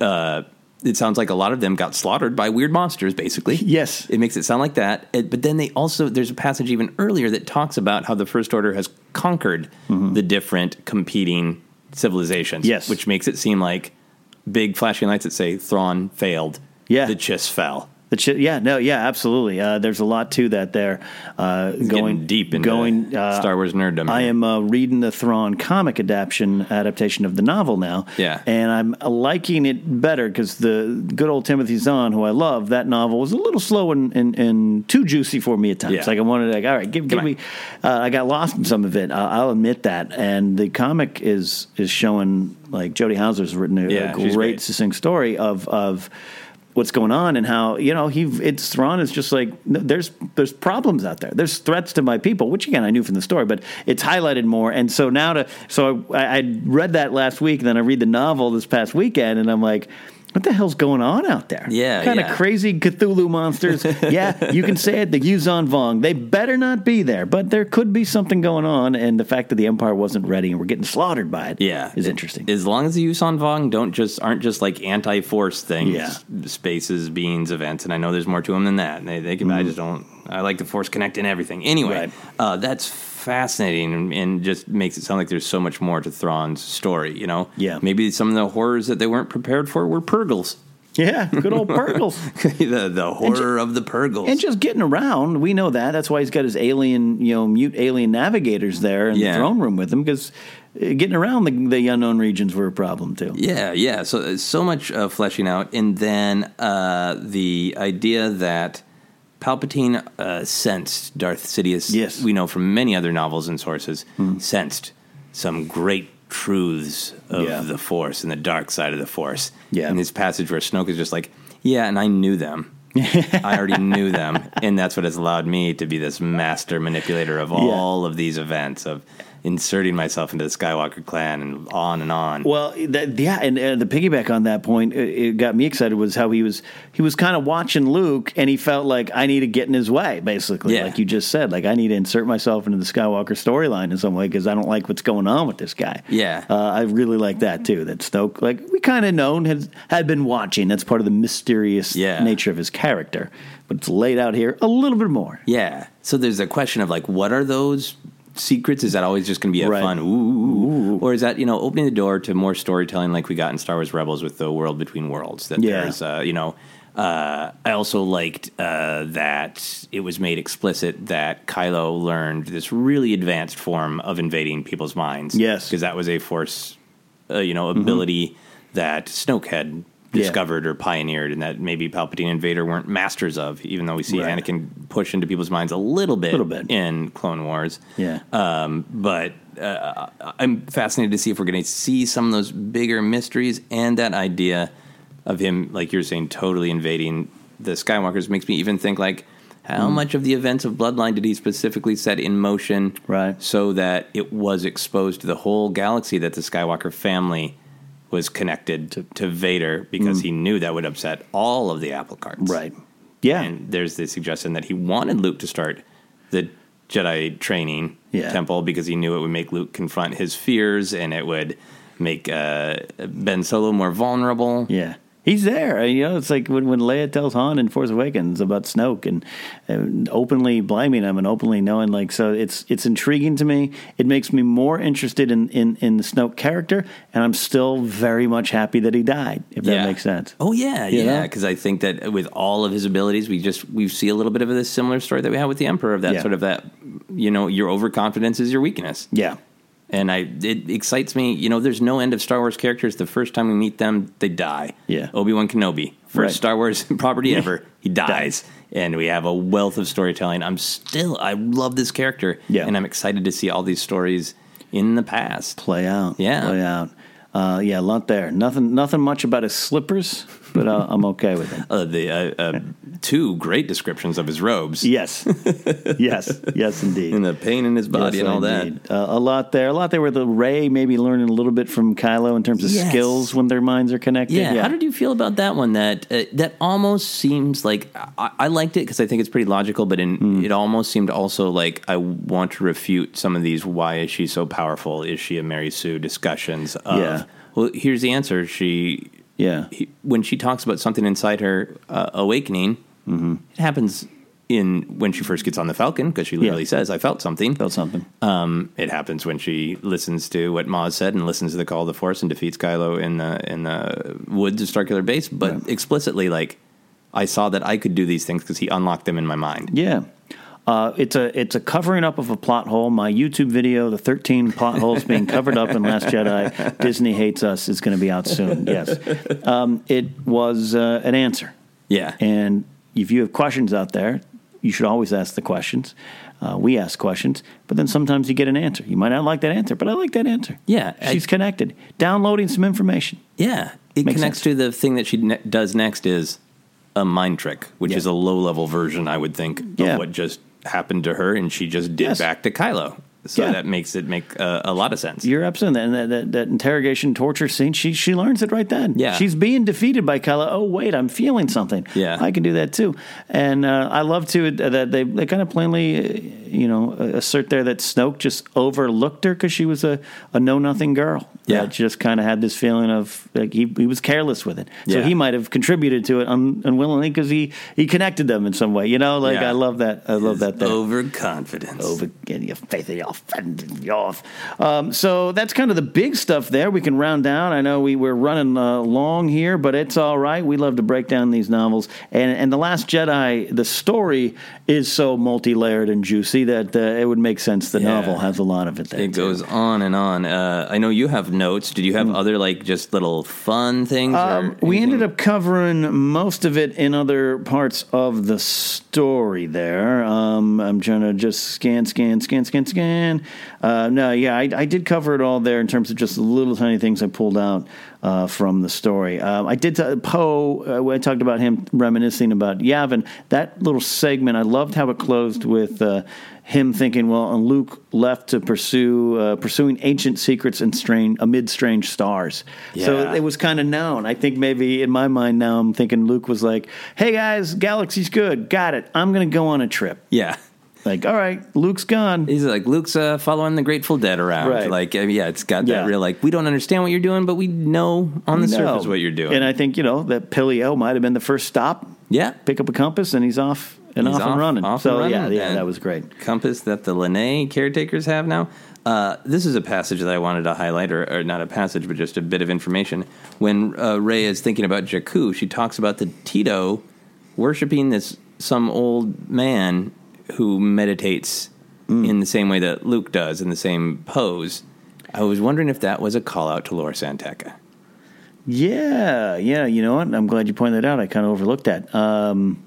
uh, it sounds like a lot of them got slaughtered by weird monsters, basically. Yes. It makes it sound like that. It, but then they also, there's a passage even earlier that talks about how the First Order has conquered mm-hmm. the different competing civilizations. Yes. Which makes it seem like big flashing lights that say Thrawn failed. Yeah. The Chiss fell. Yeah, no, yeah, absolutely. Uh, there's a lot to that there. Uh, going deep into going, uh, Star Wars nerddom. I am uh, reading the Thrawn comic adaptation adaptation of the novel now. Yeah, and I'm liking it better because the good old Timothy Zahn, who I love, that novel was a little slow and, and, and too juicy for me at times. Yeah. Like I wanted, like, all right, give, give me. Uh, I got lost in some of it. Uh, I'll admit that. And the comic is is showing like Jodie Hauser's written a, yeah, a great, great succinct story of of. What's going on and how, you know, he it's Thrawn is just like, there's there's problems out there. There's threats to my people, which, again, I knew from the story, but it's highlighted more. And so now to, so I, I read that last week, and then I read the novel this past weekend, and I'm like, what the hell's going on out there? Yeah, What kind yeah. of crazy Cthulhu monsters. yeah, you can say it, the Yuuzhan Vong. They better not be there, but there could be something going on, and the fact that the Empire wasn't ready and we're getting slaughtered by it yeah. is interesting. As long as the Yuuzhan Vong don't just, aren't just like anti-force things, yeah. spaces, beings, events, and I know there's more to them than that. They, they can, mm. I just don't, I like the Force connect in everything. Anyway, right. uh, that's fascinating and, and just makes it sound like there's so much more to Thrawn's story, you know? Yeah. Maybe some of the horrors that they weren't prepared for were Purgles. Yeah, good old Purgles. the, the horror just, of the Purgles. And just getting around, we know that. That's why he's got his alien, you know, mute alien navigators there in yeah. the throne room with him, because getting around the, the unknown regions were a problem, too. Yeah, yeah. So, so much uh, fleshing out. And then uh, the idea that Palpatine uh, sensed Darth Sidious, yes. we know from many other novels and sources, mm. sensed some great truths of yeah. the Force and the dark side of the Force. Yeah. In this passage where Snoke is just like, yeah, and I knew them. I already knew them. And that's what has allowed me to be this master manipulator of all yeah. of these events, of inserting myself into the Skywalker clan and on and on. Well, that, yeah, and uh, the piggyback on that point, it, it got me excited, was how he was he was kind of watching Luke, and he felt like, I need to get in his way, basically, yeah. like you just said. Like, I need to insert myself into the Skywalker storyline in some way because I don't like what's going on with this guy. Yeah. Uh, I really like that, too, that Snoke, like, we kind of known, had, had been watching. That's part of the mysterious yeah. nature of his character. But it's laid out here a little bit more. Yeah. So there's a question of, like, what are those secrets? Is that always just going to be a right. fun ooh, ooh, or is that, you know, opening the door to more storytelling like we got in Star Wars Rebels with the world between worlds? That yeah. there's, uh, you know, uh, I also liked uh, that it was made explicit that Kylo learned this really advanced form of invading people's minds. Yes, because that was a Force, uh, you know, ability mm-hmm. that Snoke had discovered yeah. or pioneered, and that maybe Palpatine and Vader weren't masters of, even though we see right. Anakin push into people's minds a little bit, little bit. in Clone Wars. Yeah. Um, but uh, I'm fascinated to see if we're going to see some of those bigger mysteries, and that idea of him, like you're saying, totally invading the Skywalkers makes me even think, like, How mm. much of the events of Bloodline did he specifically set in motion right. so that it was exposed to the whole galaxy that the Skywalker family was connected to, to Vader, because mm. he knew that would upset all of the apple carts? Right. Yeah. And there's the suggestion that he wanted Luke to start the Jedi training yeah. temple because he knew it would make Luke confront his fears and it would make uh, Ben Solo more vulnerable. Yeah. He's there. You know, it's like when, when Leia tells Han in Force Awakens about Snoke and, and openly blaming him and openly knowing, like, so it's it's intriguing to me. It makes me more interested in, in, in the Snoke character, and I'm still very much happy that he died, if yeah. that makes sense. Oh, yeah, you yeah, because I think that with all of his abilities, we just we see a little bit of a similar story that we had with the Emperor, of that yeah. sort of that, you know, your overconfidence is your weakness. Yeah. And I, it excites me. You know, there's no end of Star Wars characters. The first time we meet them, they die. Yeah. Obi-Wan Kenobi, first right. Star Wars property ever, he dies. dies. And we have a wealth of storytelling. I'm still, I love this character. Yeah. And I'm excited to see all these stories in the past play out. Yeah. Play out. Uh, yeah, a lot there. Nothing nothing much about his slippers, but uh, I'm okay with it. Uh, the uh, uh, two great descriptions of his robes. Yes. yes. Yes, indeed. And the pain in his body yes, and all indeed. that. Uh, a lot there. A lot there with the Rey maybe learning a little bit from Kylo in terms of yes. skills when their minds are connected. Yeah. yeah. How did you feel about that one? That uh, that almost seems like, I, I liked it because I think it's pretty logical, but in, mm. it almost seemed also like, I want to refute some of these why is she so powerful, is she a Mary Sue discussions of yeah. Well, here's the answer. She, yeah. He, when she talks about something inside her uh, awakening, mm-hmm. it happens in when she first gets on the Falcon, because she literally yeah. says, "I felt something." Felt something. Um, it happens when she listens to what Maz said and listens to the call of the Force and defeats Kylo in the in the woods of Starkiller Base. But right. explicitly, like, I saw that I could do these things because he unlocked them in my mind. Yeah. Uh, it's a it's a covering up of a plot hole. My YouTube video, the thirteen plot holes being covered up in Last Jedi, Disney hates us, is going to be out soon. Yes, um, it was uh, an answer. Yeah, and if you have questions out there, you should always ask the questions. Uh, we ask questions, but then sometimes you get an answer. You might not like that answer, but I like that answer. Yeah, she's I, connected, downloading some information. Yeah, it Makes connects sense. To the thing that she ne- does next is a mind trick, which yeah. is a low level version, I would think, of yeah. what just happened to her, and she just did yes. back to Kylo. So yeah. that makes it make uh, a lot of sense. You're absolutely. And that, that, that interrogation, torture scene, she she learns it right then. Yeah. She's being defeated by Kylo. Oh, wait, I'm feeling something. Yeah. I can do that too. And uh, I love, too, that they, they kind of plainly, you know, assert there that Snoke just overlooked her because she was a, a know-nothing girl. Yeah. That just kind of had this feeling of, like, he, he was careless with it. So yeah. he might have contributed to it un, unwillingly because he, he connected them in some way. You know, like, yeah. I love that. I love His that. Overconfidence. Over, in your faith in your Um, so that's kind of the big stuff there. We can round down. I know we were running uh, long here, but it's all right. We love to break down these novels. And and The Last Jedi, the story is so multi-layered and juicy that uh, it would make sense the yeah. novel has a lot of it there. It too. goes on and on. Uh, I know you have notes. Did you have mm. other, like, just little fun things? Um, we ended up covering most of it in other parts of the story there. Um, I'm trying to just scan, scan, scan, scan, scan. Uh, no, yeah, I, I did cover it all there in terms of just little tiny things I pulled out uh, from the story. Um, I did t- Poe. Uh, I talked about him reminiscing about Yavin. That little segment, I loved how it closed with uh, him thinking, "Well, and Luke left to pursue uh, pursuing ancient secrets and strange amid strange stars." Yeah. So it was kind of known. I think maybe in my mind now, I'm thinking Luke was like, "Hey guys, galaxy's good. Got it. I'm going to go on a trip." Yeah. Like, all right, Luke's gone. He's like, Luke's uh, following the Grateful Dead around. Right. Like, yeah, it's got that yeah. real, like, we don't understand what you're doing, but we know on the no. surface what you're doing. And I think, you know, that Pilio might have been the first stop. Yeah. Pick up a compass, and he's off and, he's off, off, and running. Off so, and running. Yeah, yeah, that was great. Compass that the Lenae caretakers have now. Uh, this is a passage that I wanted to highlight, or, or not a passage, but just a bit of information. When uh, Rey is thinking about Jakku, she talks about the Tito worshiping this some old man who meditates mm. in the same way that Luke does, in the same pose. I was wondering if that was a call-out to Laura Santeca. Yeah, yeah, you know what? I'm glad you pointed that out. I kind of overlooked that. Um,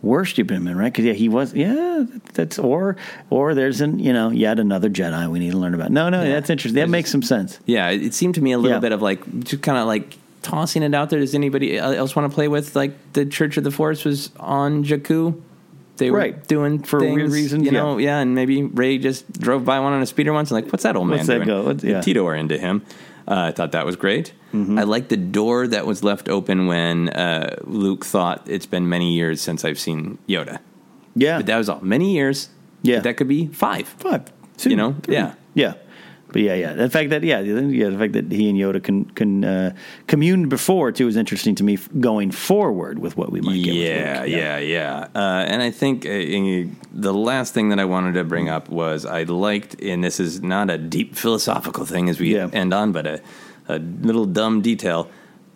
worship him, right? Because, yeah, he was, yeah, that's, or or there's, an you know, yet another Jedi we need to learn about. No, no, yeah. that's interesting. That there's makes some sense. Yeah, it seemed to me a little yeah. bit of, like, just kind of, like, tossing it out there. Does anybody else want to play with, like, the Church of the Force was on Jakku? they were right. doing for things, weird reasons, you know, yeah. yeah, and maybe Ray just drove by one on a speeder once and like, what's that old man what's doing? That go? What's, yeah. Tito are into him. Uh, I thought that was great. Mm-hmm. I liked the door that was left open when uh, Luke thought it's been many years since I've seen Yoda. Yeah. But that was all. Many years. Yeah. That could be five. Five. Two, you know? Three. Yeah. Yeah. But yeah, yeah. The fact that, yeah, yeah, the fact that he and Yoda can, can uh, commune before, too, is interesting to me going forward with what we might get. Yeah, with Luke. yeah, yeah. yeah. Uh, and I think uh, in, the last thing that I wanted to bring up was I liked, and this is not a deep philosophical thing as we yeah. end on, but a, a little dumb detail.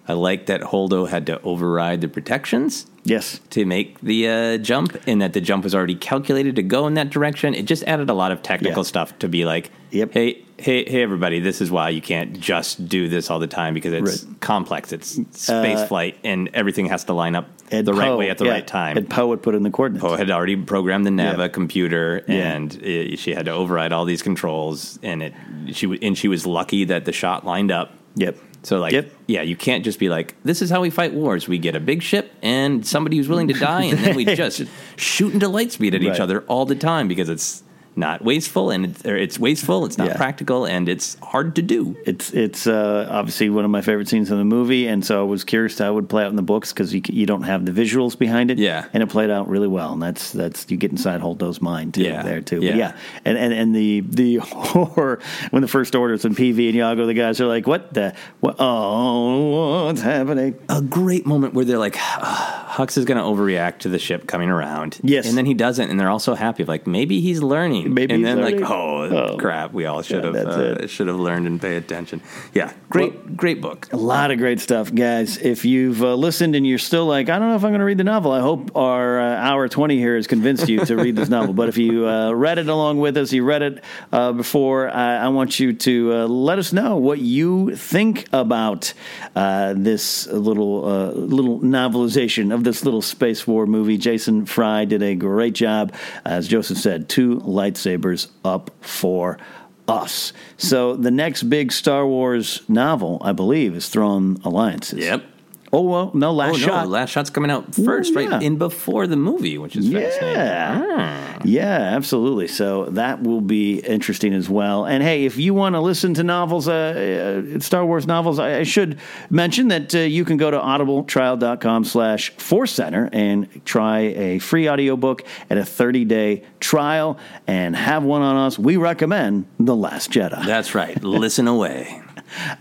I liked that Holdo had to override the protections. Yes. To make the uh, jump, and that the jump was already calculated to go in that direction. It just added a lot of technical yeah. stuff to be like, yep. hey, hey, hey, everybody, this is why you can't just do this all the time because it's right. complex. It's space uh, flight, and everything has to line up Ed the Poe, right way at the yeah. right time. And Poe would put in the coordinates. Poe had already programmed the Nava yeah. computer, yeah. and it, she had to override all these controls, and it she w- and she was lucky that the shot lined up. Yep. So, like, yep. yeah, you can't just be like, this is how we fight wars. We get a big ship and somebody who's willing to die, and then we just shoot into light speed at right. each other all the time because it's not wasteful, and it's, or it's wasteful, it's not yeah. practical, and it's hard to do. It's it's uh, obviously one of my favorite scenes in the movie, and so I was curious to how it would play out in the books because you, you don't have the visuals behind it, yeah. and it played out really well, and that's that's you get inside Holdo's mind too, yeah. there too. Yeah, yeah. And, and and the the horror when the First Order's and P V and Yago, the guys are like, what the what, oh what's happening? A great moment where they're like, oh, Hux is going to overreact to the ship coming around, yes, and then he doesn't, and they're all so happy, like maybe he's learning. Maybe and then learning. like, oh, oh crap, we all should yeah, have uh, should have learned and paid attention. Yeah, great, well, great book. A lot of great stuff, guys. If you've uh, listened and you're still like, I don't know if I'm going to read the novel, I hope our uh, hour twenty here has convinced you to read this novel. But if you uh, read it along with us, you read it uh, before, I, I want you to uh, let us know what you think about uh, this little uh, little novelization of this little space war movie. Jason Fry did a great job, as Joseph said, two lights. Lightsabers up for us. So the next big Star Wars novel, I believe, is Thrawn Alliances. Yep. Oh, well, no, Last oh, no, Shot. Last Shot's coming out first, Ooh, yeah. right in before the movie, which is yeah. fascinating. Ah. Yeah, absolutely. So that will be interesting as well. And, hey, if you want to listen to novels, uh, uh, Star Wars novels, I, I should mention that uh, you can go to audibletrial.com slash Force Center and try a free audiobook at a thirty-day trial and have one on us. We recommend The Last Jedi. That's right. Listen away.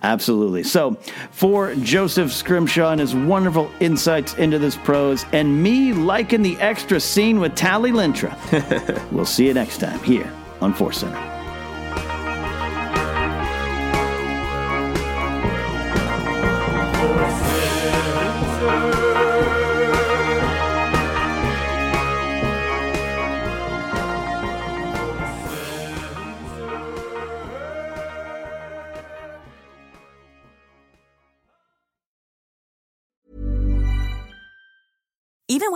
Absolutely. So, for Joseph Scrimshaw and his wonderful insights into this prose, and me liking the extra scene with Tali Lintra, we'll see you next time here on Force Center. Even